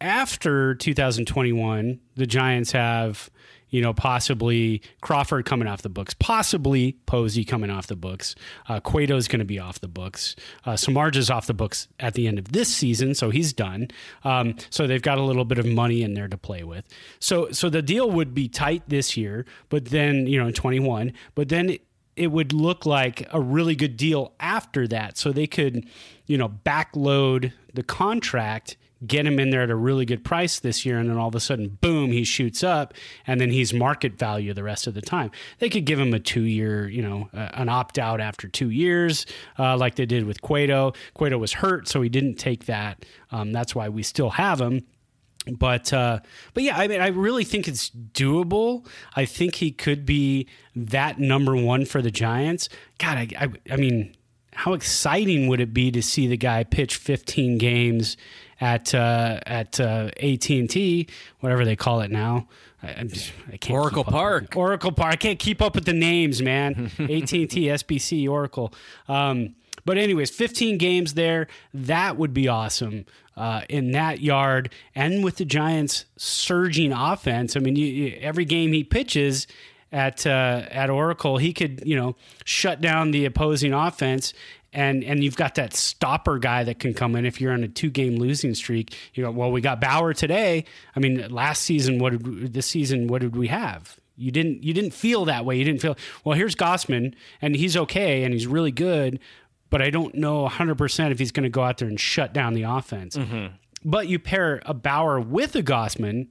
after two thousand twenty-one, the Giants have, you know, possibly Crawford coming off the books, possibly Posey coming off the books. Uh, Cueto's going to be off the books. Uh, Samarja's off the books at the end of this season, so he's done. Um, so they've got a little bit of money in there to play with. So so the deal would be tight this year, but then, you know, in twenty-one, but then it, it would look like a really good deal after that. So they could, you know, backload the contract, get him in there at a really good price this year, and then all of a sudden, boom, he shoots up, and then he's market value the rest of the time. They could give him a two-year, you know, uh, an opt-out after two years, uh, like they did with Cueto. Cueto was hurt, so he didn't take that. Um, that's why we still have him. But, uh, but yeah, I mean, I really think it's doable. I think he could be that number one for the Giants. God, I, I, I mean, how exciting would it be to see the guy pitch fifteen games at uh, at uh, A T and T, whatever they call it now. I, I'm just, I can't Oracle Park. With, Oracle Park. I can't keep up with the names, man. A T and T, S B C, Oracle. Um, but anyways, fifteen games there. That would be awesome uh, in that yard. And with the Giants' surging offense, I mean, you, you, every game he pitches at uh, at Oracle, he could, you know, shut down the opposing offense. And and you've got that stopper guy that can come in if you're on a two-game losing streak. You go, well, we got Bauer today. I mean, last season, what did we, this season, what did we have? You didn't you didn't feel that way. You didn't feel, well, here's Gossman, and he's okay, and he's really good, but I don't know one hundred percent if he's going to go out there and shut down the offense. Mm-hmm. But you pair a Bauer with a Gossman,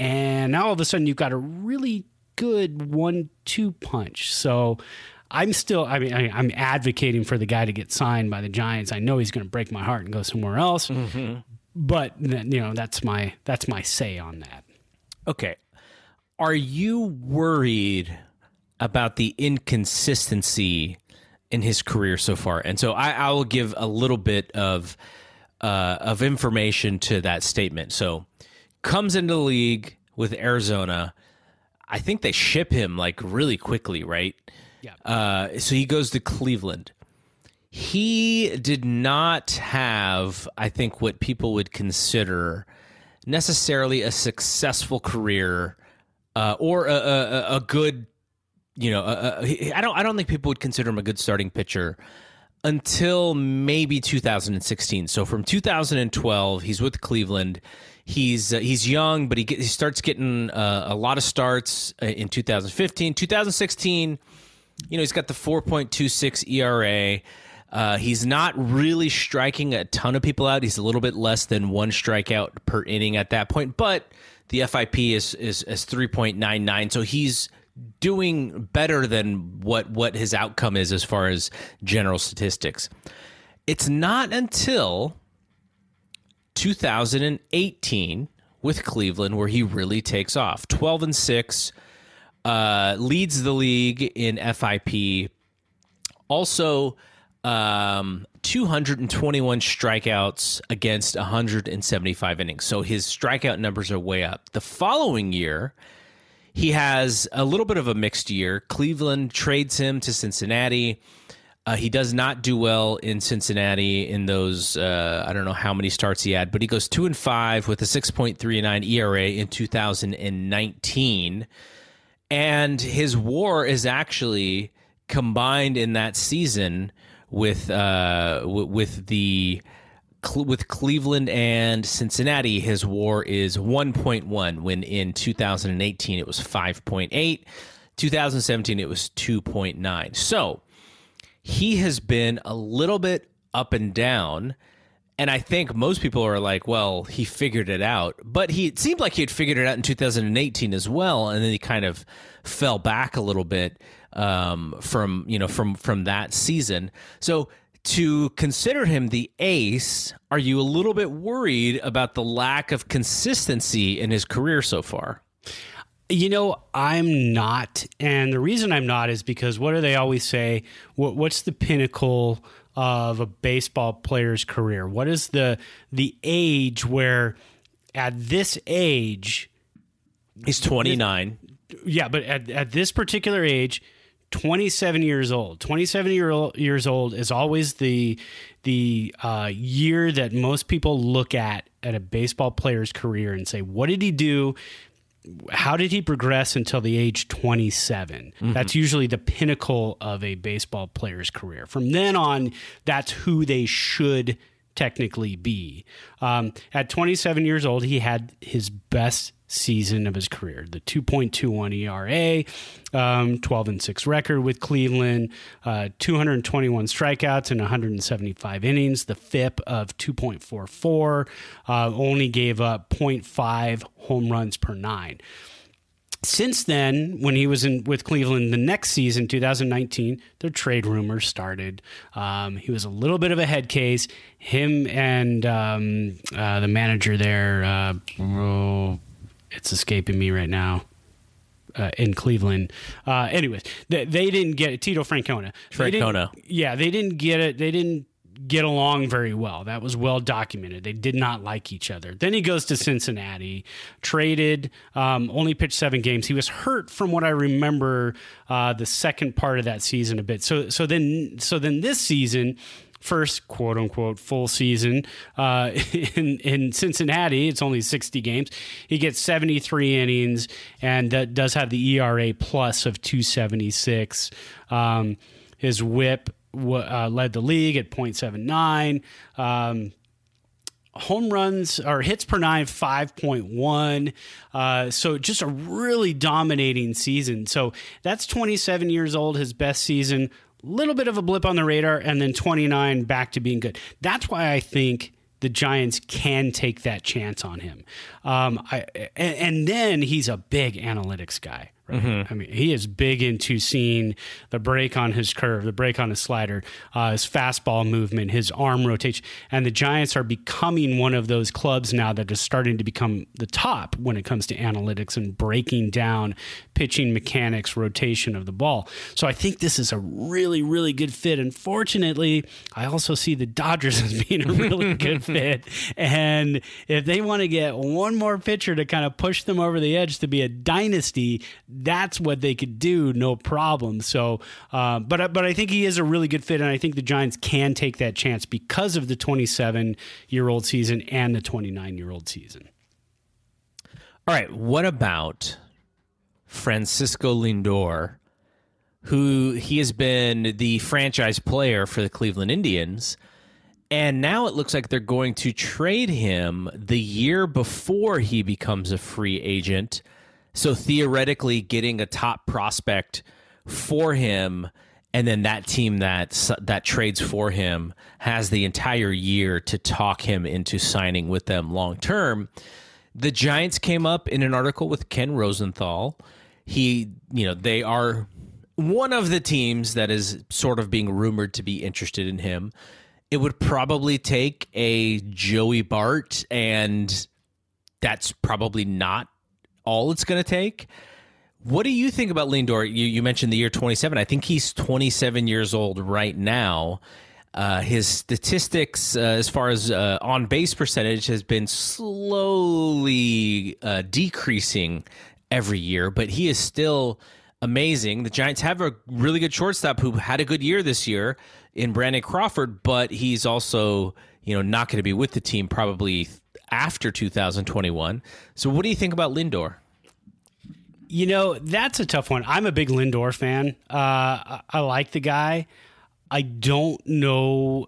and now all of a sudden you've got a really good one two punch. So I'm still, I mean, I'm advocating for the guy to get signed by the Giants. I know he's going to break my heart and go somewhere else, mm-hmm. but you know, that's my, that's my say on that. Okay. Are you worried about the inconsistency in his career so far? And so I, I will give a little bit of, uh, of information to that statement. So comes into the league with Arizona. I think they ship him like really quickly, right? Yeah. Uh, so he goes to Cleveland. He did not have, I think, what people would consider necessarily a successful career uh, or a, a, a good, you know, a, a, I don't, I don't think people would consider him a good starting pitcher until maybe two thousand sixteen. So from two thousand twelve, he's with Cleveland. He's uh, he's young, but he get, he starts getting uh, a lot of starts in two thousand fifteen, two thousand sixteen. You know, he's got the four point two six E R A. Uh, he's not really striking a ton of people out. He's a little bit less than one strikeout per inning at that point, but the F I P is is, is three point nine nine. So he's doing better than what, what his outcome is as far as general statistics. It's not until two thousand eighteen with Cleveland where he really takes off. twelve and six. Uh, leads the league in F I P. Also, um, two hundred twenty-one strikeouts against one hundred seventy-five innings. So his strikeout numbers are way up. The following year, he has a little bit of a mixed year. Cleveland trades him to Cincinnati. Uh, he does not do well in Cincinnati in those, uh, I don't know how many starts he had, but he goes two and five with a six point three nine E R A in two thousand nineteen. And his WAR is actually combined in that season with uh, w- with the with Cleveland and Cincinnati. His WAR is one point one, when in two thousand eighteen it was five point eight, two thousand seventeen it was two point nine. So he has been a little bit up and down, and I think most people are like, well, he figured it out. But he, it seemed like he had figured it out in two thousand eighteen as well, and then he kind of fell back a little bit um, from, you know, from, from that season. So to consider him the ace, are you a little bit worried about the lack of consistency in his career so far? You know, I'm not. And the reason I'm not is because what do they always say? What, what's the pinnacle of a baseball player's career? What is the the age where at this age... He's twenty-nine. This, yeah, but at, at this particular age, twenty-seven years old. twenty-seven year old, years old is always the, the uh, year that most people look at at a baseball player's career and say, what did he do? How did he progress until the age twenty-seven? Mm-hmm. That's usually the pinnacle of a baseball player's career. From then on, that's who they should technically be. Um, at twenty-seven years old, he had his best season of his career, the two point two one E R A, um, twelve and six record with Cleveland, uh, two hundred twenty-one strikeouts in one hundred seventy-five innings, the F I P of two point four four, uh, only gave up point five home runs per nine. Since then, when he was in with Cleveland the next season, two thousand nineteen, their trade rumors started. Um, he was a little bit of a head case. Him and um, uh, the manager there, uh, oh, it's escaping me right now, uh, in Cleveland. Uh, anyways, they, they didn't get it. Tito Francona. Francona. Yeah, they didn't get it. They didn't get along very well. That was well documented. They did not like each other. Then he goes to Cincinnati, traded, um, only pitched seven games. He was hurt from what I remember, uh, the second part of that season a bit. So, so then, so then this season, first quote unquote full season, uh, in, in Cincinnati, it's only sixty games. He gets seventy-three innings and that does have the E R A plus of two seventy-six. Um, his whip, Uh, led the league at point seven nine, um, home runs or hits per nine, five point one. Uh, so just a really dominating season. So that's twenty-seven years old, his best season, little bit of a blip on the radar, and then twenty-nine back to being good. That's why I think the Giants can take that chance on him. Um, I, and, and then he's a big analytics guy. Right? Mm-hmm. I mean, he is big into seeing the break on his curve, the break on his slider, uh, his fastball movement, his arm rotation. And the Giants are becoming one of those clubs now that is starting to become the top when it comes to analytics and breaking down pitching mechanics, rotation of the ball. So I think this is a really, really good fit. Unfortunately, I also see the Dodgers as being a really good fit. And if they want to get one more pitcher to kind of push them over the edge to be a dynasty, that's what they could do, no problem. So, uh, but but I think he is a really good fit, and I think the Giants can take that chance because of the twenty-seven-year-old season and the twenty-nine-year-old season. All right, what about Francisco Lindor, who he has been the franchise player for the Cleveland Indians, and now it looks like they're going to trade him the year before he becomes a free agent. So theoretically getting a top prospect for him, and then that team that that trades for him has the entire year to talk him into signing with them long term. The Giants came up in an article with Ken Rosenthal. He, you know, they are one of the teams that is sort of being rumored to be interested in him. It would probably take a Joey Bart, and that's probably not all it's going to take. What do you think about Lindor? You, you mentioned the year twenty-seven. I think he's twenty-seven years old right now. Uh, his statistics, uh, as far as uh, on-base percentage, has been slowly uh, decreasing every year, but he is still amazing. The Giants have a really good shortstop who had a good year this year in Brandon Crawford, but he's also, you know, not going to be with the team probably after two thousand twenty-one. So what do you think about Lindor? You know, that's a tough one. I'm a big Lindor fan. Uh, I like the guy. I don't know.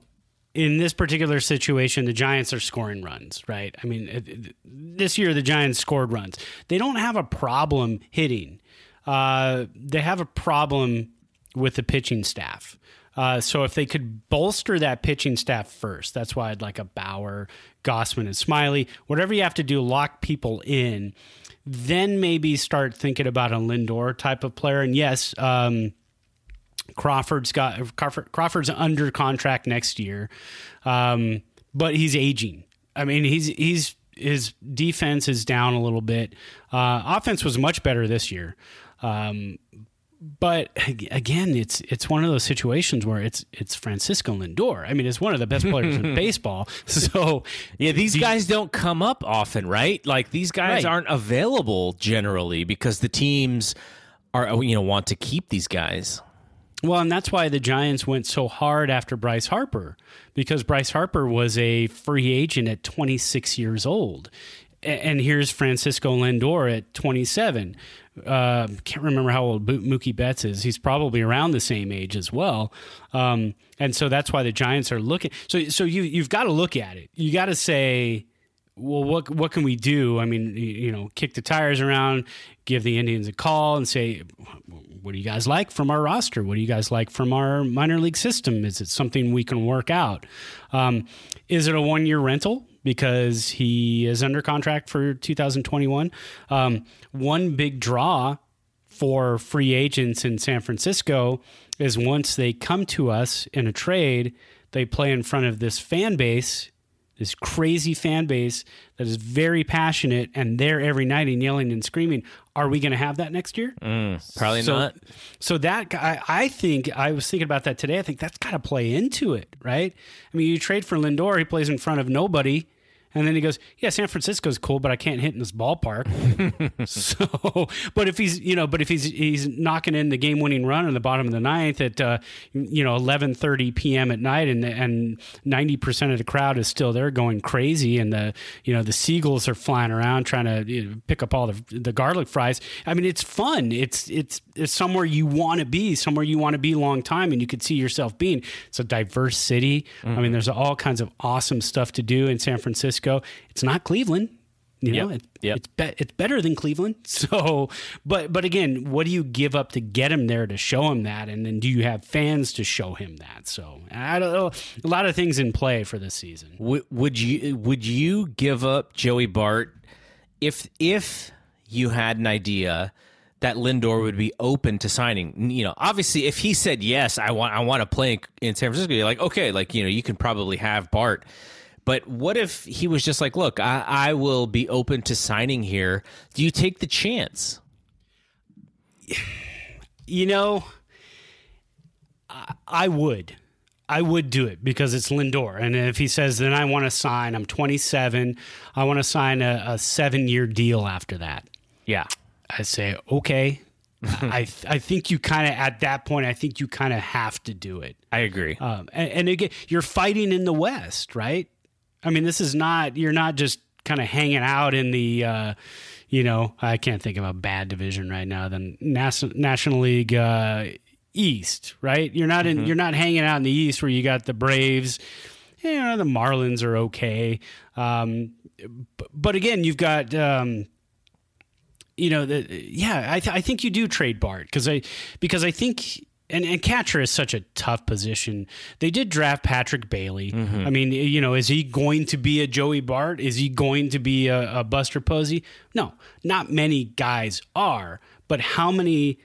In this particular situation, the Giants are scoring runs, right? I mean, it, it, this year the Giants scored runs. They don't have a problem hitting. Uh, they have a problem with the pitching staff. Uh, so if they could bolster that pitching staff first, that's why I'd like a Bauer, Gossman, and Smiley. Whatever you have to do, lock people in. Then maybe start thinking about a Lindor type of player. And yes, um, Crawford's got Crawford, Crawford's under contract next year, um, but he's aging. I mean, he's he's his defense is down a little bit. Uh, offense was much better this year, um, but again, it's it's one of those situations where it's it's Francisco Lindor. I mean, it's one of the best players in baseball. So yeah, these do guys you, don't come up often, right? Like these guys right. aren't available generally because the teams are you know want to keep these guys. Well, and that's why the Giants went so hard after Bryce Harper, because Bryce Harper was a free agent at twenty-six years old. And here's Francisco Lindor at twenty-seven. Uh, can't remember how old Mookie Betts is. He's probably around the same age as well. Um, and so that's why the Giants are looking. So so you, you've got to look at it. You got to say, well, what what can we do? I mean, you know, kick the tires around, give the Indians a call and say, what do you guys like from our roster? What do you guys like from our minor league system? Is it something we can work out? Um, is it a one-year rental? Because he is under contract for two thousand twenty-one. Um, one big draw for free agents in San Francisco is once they come to us in a trade, they play in front of this fan base, this crazy fan base that is very passionate and there every night and yelling and screaming. Are we going to have that next year? Mm, probably so, not. So that I, I think I was thinking about that today. I think that's got to play into it, right? I mean, you trade for Lindor, he plays in front of nobody. And then he goes, yeah, San Francisco's cool, but I can't hit in this ballpark. so, but if he's, you know, but if he's he's knocking in the game-winning run in the bottom of the ninth at, uh, you know, eleven thirty p.m. at night, and and ninety percent of the crowd is still there going crazy, and the you know the seagulls are flying around trying to you know, pick up all the the garlic fries. I mean, it's fun. It's it's it's somewhere you want to be, somewhere you want to be long time, and you could see yourself being. It's a diverse city. Mm-hmm. I mean, there's all kinds of awesome stuff to do in San Francisco. Go. It's not Cleveland, you know. Yep, it, yep. It's be, it's better than Cleveland. So, but but again, what do you give up to get him there to show him that, and then do you have fans to show him that? So, I don't know. A lot of things in play for this season. Would, would you would you give up Joey Bart if if you had an idea that Lindor would be open to signing? You know, obviously, if he said yes, I want I want to play in San Francisco. You're like, okay, like you know, you can probably have Bart. But what if he was just like, look, I, I will be open to signing here. Do you take the chance? You know, I, I would. I would do it because it's Lindor. And if he says, then I want to sign, I'm twenty-seven, I want to sign a, a seven-year deal after that. Yeah. I say, okay. I th- I think you kind of, at that point, I think you kind of have to do it. I agree. Um, and, and again, you're fighting in the West, right? I mean, this is not, you're not just kind of hanging out in the, uh, you know, I can't think of a bad division right now, the Nas- National League uh, East, right? You're not in, mm-hmm. you're not hanging out in the East where you got the Braves, you know, the Marlins are okay. Um, but, but again, you've got, um, you know, the, yeah, I, th- I think you do trade Bart because I, because I think, and, and catcher is such a tough position. They did draft Patrick Bailey. Mm-hmm. I mean, you know, is he going to be a Joey Bart? Is he going to be a, a Buster Posey? No, not many guys are, but how many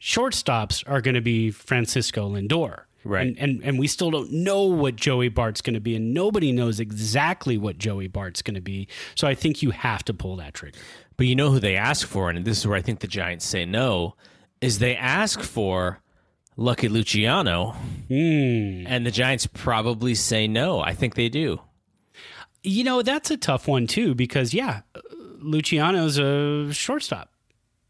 shortstops are going to be Francisco Lindor? Right. And, and and we still don't know what Joey Bart's going to be, and nobody knows exactly what Joey Bart's going to be. So I think you have to pull that trigger. But you know who they ask for, and this is where I think the Giants say no, is they ask for Lucky Luciano, mm. and the Giants probably say no. I think they do. You know, that's a tough one, too, because, yeah, Luciano's a shortstop.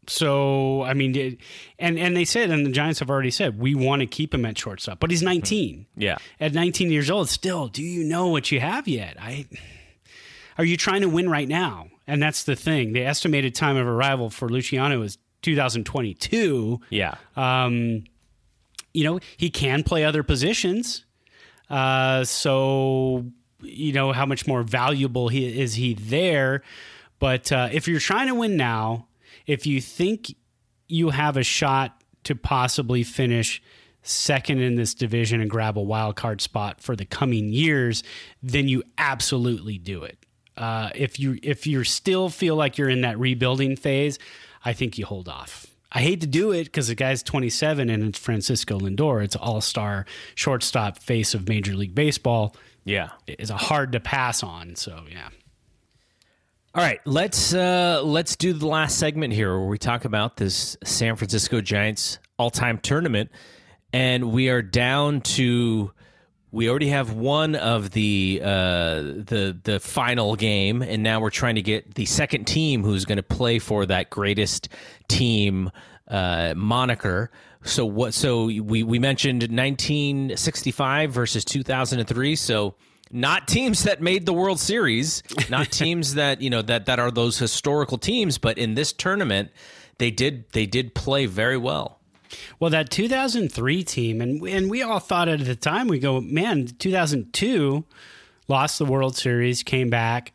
So, I mean, it, and, and they said, and the Giants have already said, we want to keep him at shortstop, but he's nineteen. Yeah. At nineteen years old, still, do you know what you have yet? I, are you trying to win right now? And that's the thing. The estimated time of arrival for Luciano is two thousand twenty-two. Yeah. Um, you know, he can play other positions. Uh, so, you know, how much more valuable he, is he there? But uh, if you're trying to win now, if you think you have a shot to possibly finish second in this division and grab a wild card spot for the coming years, then you absolutely do it. Uh, if you if you still feel like you're in that rebuilding phase, I think you hold off. I hate to do it because the guy's twenty-seven and it's Francisco Lindor. It's all-star shortstop face of Major League Baseball. Yeah. It's a hard to pass on, so yeah. All right, let's uh, let's do the last segment here where we talk about this San Francisco Giants all-time tournament, and we are down to we already have one of the uh, the the final game, and now we're trying to get the second team who's going to play for that greatest team uh, moniker. So what? So we we mentioned nineteen sixty-five versus two thousand three. So. Not teams that made the World Series, not teams that, you know, that, that are those historical teams, but in this tournament, they did they did play very well. Well, that two thousand three team, and and we all thought at the time, we go, man, two thousand two lost the World Series, came back,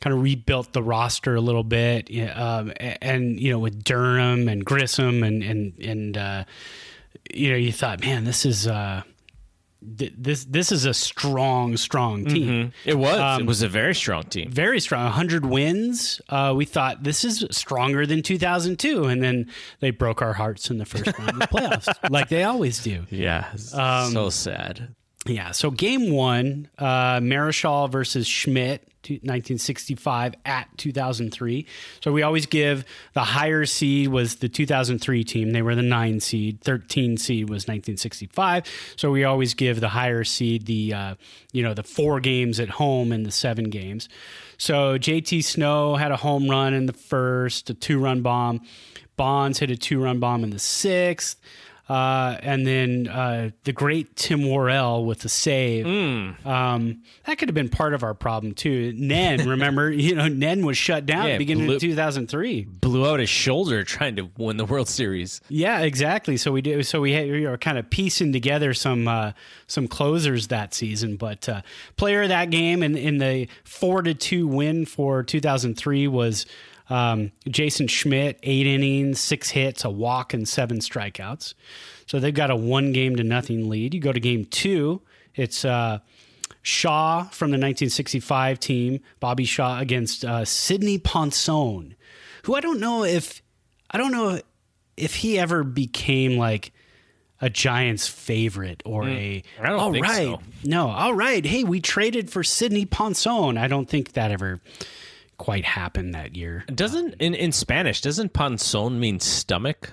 kind of rebuilt the roster a little bit, um, and, you know, with Durham and Grissom, and, and, and uh, you know, you thought, man, this is... Uh, This this is a strong, strong team. Mm-hmm. It was. Um, it was a very strong team. Very strong. one hundred wins. Uh, we thought this is stronger than two thousand two. And then they broke our hearts in the first round of the playoffs, like they always do. Yeah. Um, so sad. Yeah. So game one, uh, Marischal versus Schmidt, nineteen sixty-five at two thousand three. So we always give the higher seed was the two thousand three team. They were the nine seed. thirteen seed was nineteen sixty-five. So we always give the higher seed the uh, you know the four games at home and the seven games. So J T Snow had a home run in the first, a two-run bomb. Bonds hit a two-run bomb in the sixth. Uh, and then uh, the great Tim Worrell with the save. Mm. Um, that could have been part of our problem, too. Nen, remember, you know, Nen was shut down yeah, at the beginning blew, of two thousand three. Blew out his shoulder trying to win the World Series. Yeah, exactly. So we do. So we, had, we were kind of piecing together some uh, some closers that season. But uh, player of that game in, in the four to two win for two thousand three was Um, Jason Schmidt, eight innings, six hits, a walk, and seven strikeouts. So they've got a one game to nothing lead. You go to game two, it's uh, Shaw from the nineteen sixty-five team, Bobby Shaw against uh, Sidney Ponson, who I don't know if I don't know if he ever became like a Giants favorite or mm, a I don't all think right, so. no, all right, hey, we traded for Sidney Ponson. I don't think that ever quite happened that year. Doesn't in, in Spanish, doesn't panzón mean stomach?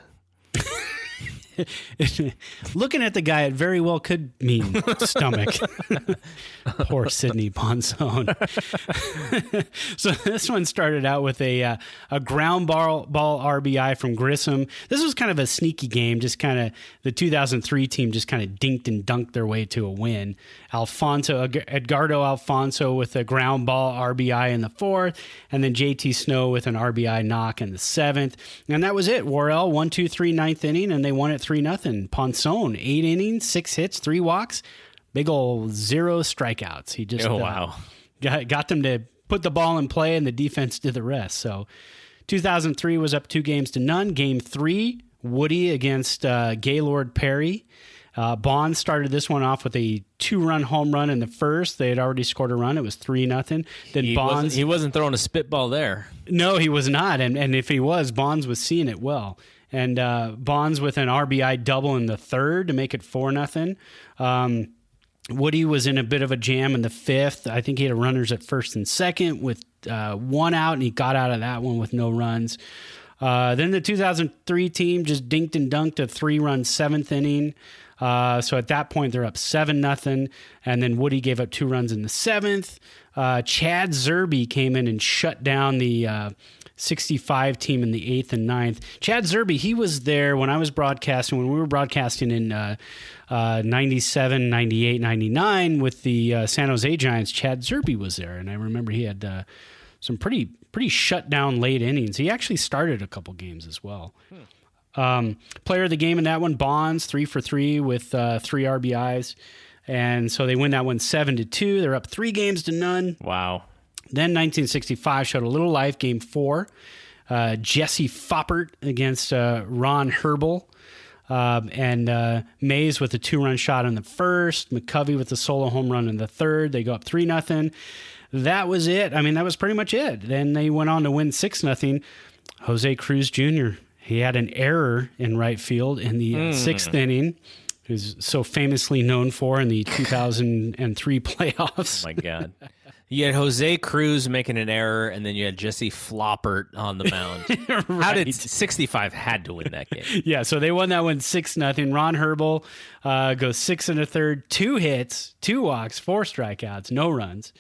Looking at the guy, it very well could mean stomach. Poor Sidney Ponson. So this one started out with a uh, a ground ball, ball R B I from Grissom. This was kind of a sneaky game. Just kind of the two thousand three team just kind of dinked and dunked their way to a win. Alfonso Edgardo Alfonso with a ground ball R B I in the fourth, and then J T Snow with an R B I knock in the seventh, and that was it. Worrell one two three ninth inning, and they won it three nothing. Ponson, eight innings, six hits, three walks, big old zero strikeouts. He just oh, uh, wow. got, got them to put the ball in play, and the defense did the rest. So two thousand three was up two games to none. Game three, Woody against uh, Gaylord Perry. Uh, Bond started this one off with a two-run home run in the first. They had already scored a run. It was three nothing. Then he Bonds wasn't, he wasn't throwing a spitball there. No, he was not. And and if he was, Bonds was seeing it well. And uh, Bonds with an R B I double in the third to make it four nothing. Um, Woody was in a bit of a jam in the fifth. I think he had runners at first and second with uh, one out, and he got out of that one with no runs. Uh, then the two thousand three team just dinked and dunked a three-run seventh inning. Uh, so at that point, they're up seven nothing. And then Woody gave up two runs in the seventh. Uh, Chad Zerbe came in and shut down the... Uh, sixty-five team in the eighth and ninth. Chad Zerbe, he was there when I was broadcasting, when we were broadcasting in uh, uh, ninety-seven, ninety-eight, ninety-nine with the uh, San Jose Giants. Chad Zerbe was there, and I remember he had uh, some pretty pretty shut down late innings. He actually started a couple games as well. Hmm. Um, player of the game in that one, Bonds, three for three with uh, three R B Is. And so they win that one seven to two. They're up three games to none. Wow. Then nineteen sixty-five showed a little life, game four. Uh, Jesse Foppert against uh, Ron Herbel. Uh, and uh, Mays with a two-run shot in the first. McCovey with a solo home run in the third. They go up three nothing. That was it. I mean, that was pretty much it. Then they went on to win six nothing. Jose Cruz Junior, he had an error in right field in the mm. sixth inning, who's so famously known for in the two thousand three playoffs. Oh, my God. You had Jose Cruz making an error, and then you had Jesse Floppert on the mound. Right. How did sixty-five had to win that game? Yeah, so they won that one six nothing. Ron Herbel uh, goes six and a third, two hits, two walks, four strikeouts, no runs.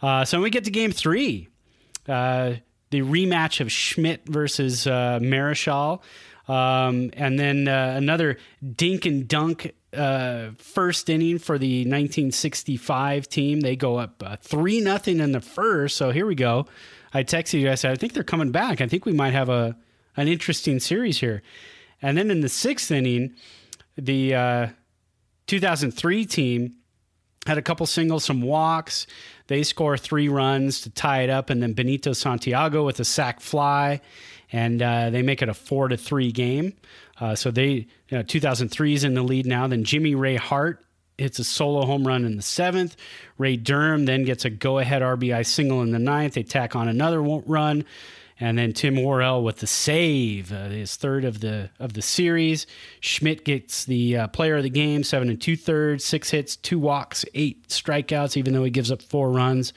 Uh, so we get to game three. Uh The rematch of Schmidt versus uh, Marichal. Um, and then uh, another dink and dunk uh, first inning for the nineteen sixty-five team. They go up uh, three nothing in the first. So here we go. I texted you. I said, I think they're coming back. I think we might have a an interesting series here. And then in the sixth inning, the uh, two thousand three team had a couple singles, some walks. They score three runs to tie it up, and then Benito Santiago with a sac fly, and uh, they make it a four to three game. Uh, so they, you know, two thousand three is in the lead now. Then Jimmy Ray Hart hits a solo home run in the seventh. Ray Durham then gets a go-ahead R B I single in the ninth. They tack on another run, and then Tim Worrell with the save, uh, his third of the of the series. Schmidt gets the uh, player of the game, seven and two-thirds, six hits, two walks, eight strikeouts, even though he gives up four runs.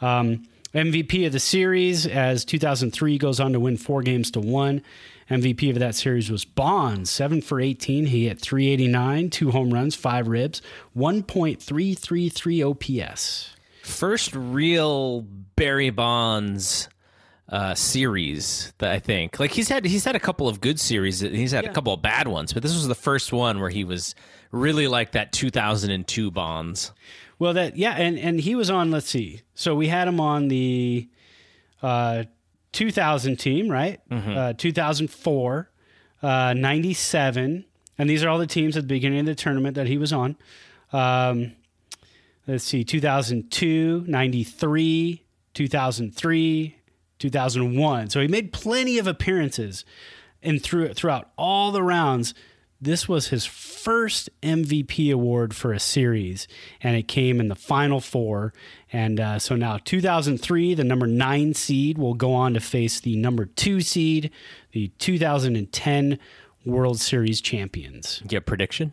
Um, M V P of the series, as two thousand three goes on to win four games to one. M V P of that series was Bonds, seven for eighteen. He hit three eighty-nine, two home runs, five ribs, one point three three three O P S. First real Barry Bonds Uh, series that I think like he's had he's had a couple of good series, he's had yeah. a couple of bad ones, but this was the first one where he was really like that two thousand two Bonds. Well, that yeah, and and he was on. Let's see, so we had him on the uh, two thousand team, right? Mm-hmm. Uh, two thousand four, uh, ninety-seven, and these are all the teams at the beginning of the tournament that he was on. Um, let's see, two thousand two, ninety-three, two thousand three. two thousand one. So he made plenty of appearances, and through throughout all the rounds, this was his first M V P award for a series, and it came in the final four. And uh, so now two thousand three, the number nine seed, will go on to face the number two seed, the two thousand ten World Series champions. Get prediction?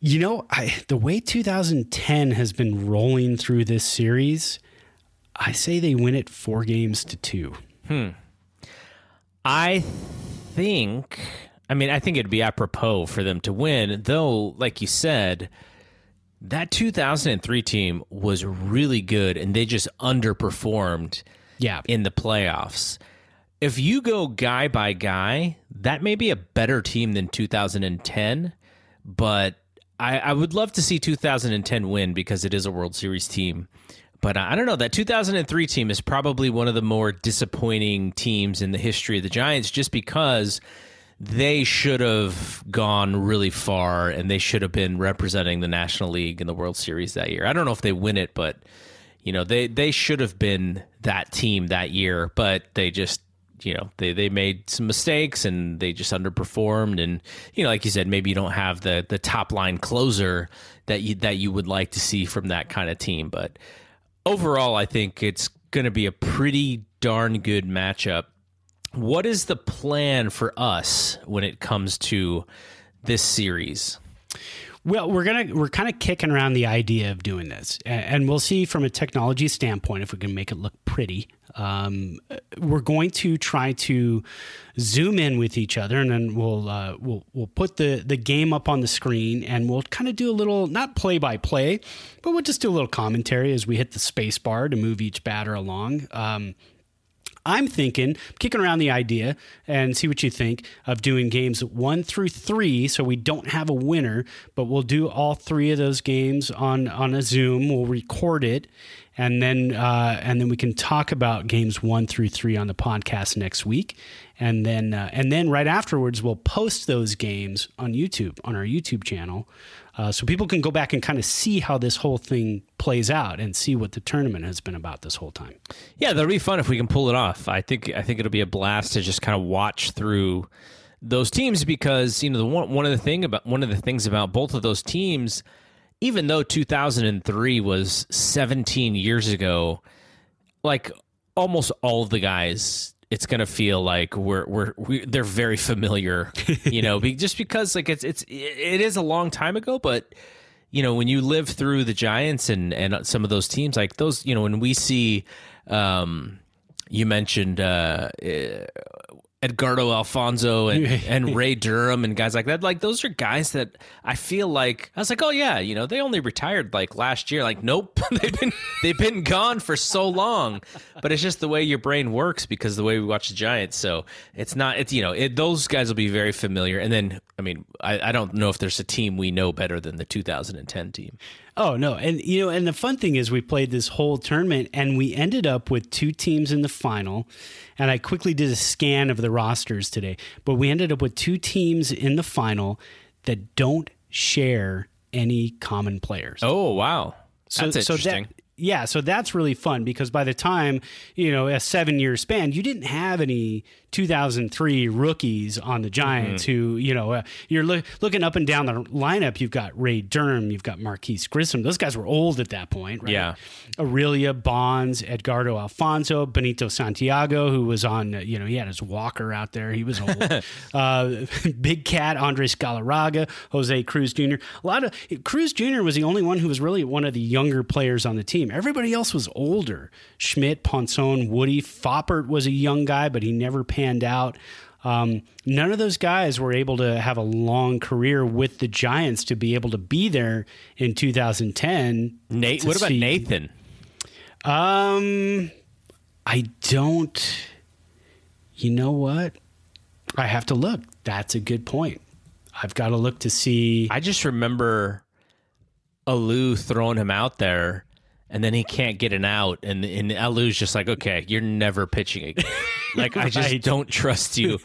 You know, I, the way two thousand ten has been rolling through this series, I say they win it four games to two. Hmm. I think, I mean, I think it'd be apropos for them to win, though, like you said, that two thousand three team was really good, and they just underperformed yeah. in the playoffs. If you go guy by guy, that may be a better team than two thousand ten, but I, I would love to see two thousand ten win because it is a World Series team. But I don't know, that two thousand three team is probably one of the more disappointing teams in the history of the Giants, just because they should have gone really far and they should have been representing the National League in the World Series that year. I don't know if they win it, but you know, they, they should have been that team that year, but they just, you know, they, they made some mistakes and they just underperformed. And, you know, like you said, maybe you don't have the, the top line closer that you, that you would like to see from that kind of team. But overall, I think it's going to be a pretty darn good matchup. What is the plan for us when it comes to this series? Well, we're gonna we're kind of kicking around the idea of doing this, and we'll see from a technology standpoint if we can make it look pretty. Um, we're going to try to zoom in with each other, and then we'll uh, we'll we'll put the the game up on the screen, and we'll kind of do a little, not play by play, but we'll just do a little commentary as we hit the space bar to move each batter along. Um, I'm thinking, kicking around the idea and see what you think of doing games one through three. So we don't have a winner, but we'll do all three of those games on, on a Zoom. We'll record it. And then, uh, and then we can talk about games one through three on the podcast next week. And then, uh, and then right afterwards, we'll post those games on YouTube, on our YouTube channel. Uh, so people can go back and kind of see how this whole thing plays out and see what the tournament has been about this whole time. Yeah, that'll be fun if we can pull it off. I think, I think it'll be a blast to just kind of watch through those teams, because, you know, the one, one of the thing about one of the things about both of those teams, even though two thousand three was seventeen years ago, like almost all of the guys, it's going to feel like we're, we're, we they're very familiar, you know, be, just because like it's, it's, it is a long time ago, but you know, when you live through the Giants and, and some of those teams like those, you know, when we see, um, you mentioned, uh, Edgardo Alfonso and, and Ray Durham and guys like that. Like those are guys that I feel like I was like, oh yeah, you know, they only retired like last year. Like, nope, they've been they've been gone for so long. But it's just the way your brain works because the way we watch the Giants. So it's not, it's, you know, it, those guys will be very familiar. And then, I mean, I, I don't know if there's a team we know better than the two thousand ten team. Oh no, and you know, and the fun thing is we played this whole tournament and we ended up with two teams in the final. And I quickly did a scan of the rosters today, but we ended up with two teams in the final that don't share any common players. Oh wow. So, that's interesting. So that, yeah, so that's really fun because by the time, you know, a seven-year span, you didn't have any two thousand three rookies on the Giants mm-hmm. who, you know, uh, you're lo- looking up and down the lineup. You've got Ray Durham. You've got Marquise Grissom. Those guys were old at that point, right? Yeah. Aurelia, Bonds, Edgardo Alfonso, Benito Santiago, who was on, uh, you know, he had his walker out there. He was old. uh, Big Cat, Andres Galarraga, Jose Cruz Junior A lot of Cruz Junior was the only one who was really one of the younger players on the team. Everybody else was older. Schmidt, Ponson, Woody, Foppert was a young guy, but he never panned out. Um, none of those guys were able to have a long career with the Giants to be able to be there in two thousand ten. Nate, what about see. Nathan? Um, I don't. You know what? I have to look. That's a good point. I've got to look to see. I just remember Alou throwing him out there. And then he can't get an out, and and Alou's just like, okay, you're never pitching again. Like, right. I just don't trust you.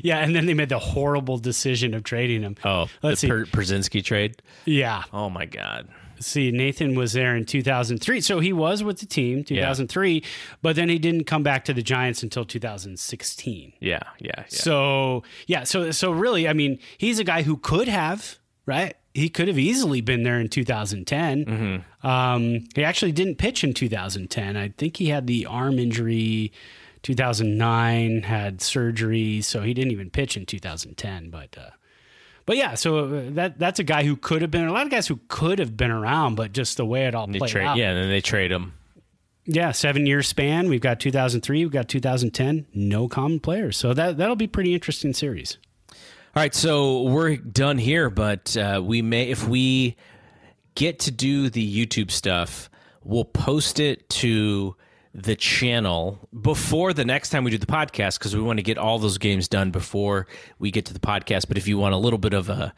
Yeah, and then they made the horrible decision of trading him. Oh, Let's the see. Per- Pierzynski trade? Yeah. Oh, my God. See, Nathan was there in two thousand three, so he was with the team, two thousand three, yeah. But then he didn't come back to the Giants until two thousand sixteen. Yeah, yeah, yeah. So, yeah, so so really, I mean, he's a guy who could have, right? He could have easily been there in two thousand ten. Mm-hmm. Um, he actually didn't pitch in two thousand ten. I think he had the arm injury. two thousand nine had surgery, so he didn't even pitch in two thousand ten. But, uh, but yeah, so that that's a guy who could have been. A lot of guys who could have been around, but just the way it all played out. Yeah, and then they trade him. Yeah, seven-year span. We've got two thousand three. We've got two thousand ten. No common players. So that that'll be a pretty interesting series. All right, so we're done here, but uh, we may, if we get to do the YouTube stuff, we'll post it to the channel before the next time we do the podcast because we want to get all those games done before we get to the podcast. But if you want a little bit of a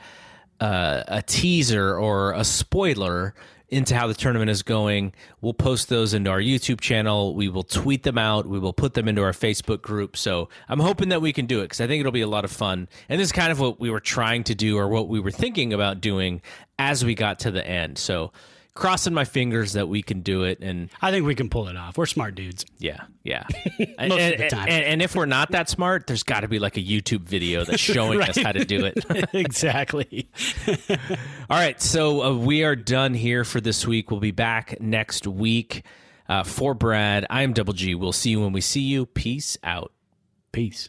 uh, a teaser or a spoiler into how the tournament is going, we'll post those into our YouTube channel. We will tweet them out. We will put them into our Facebook group. So I'm hoping that we can do it because I think it'll be a lot of fun. And this is kind of what we were trying to do or what we were thinking about doing as we got to the end. So crossing my fingers that we can do it. And I think we can pull it off. We're smart dudes. Yeah, yeah. Most and, of the time. And, and if we're not that smart, there's got to be like a YouTube video that's showing right. us how to do it. Exactly. All right, so uh, we are done here for this week. We'll be back next week. Uh, for Brad, I'm Double G. We'll see you when we see you. Peace out. Peace.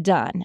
done.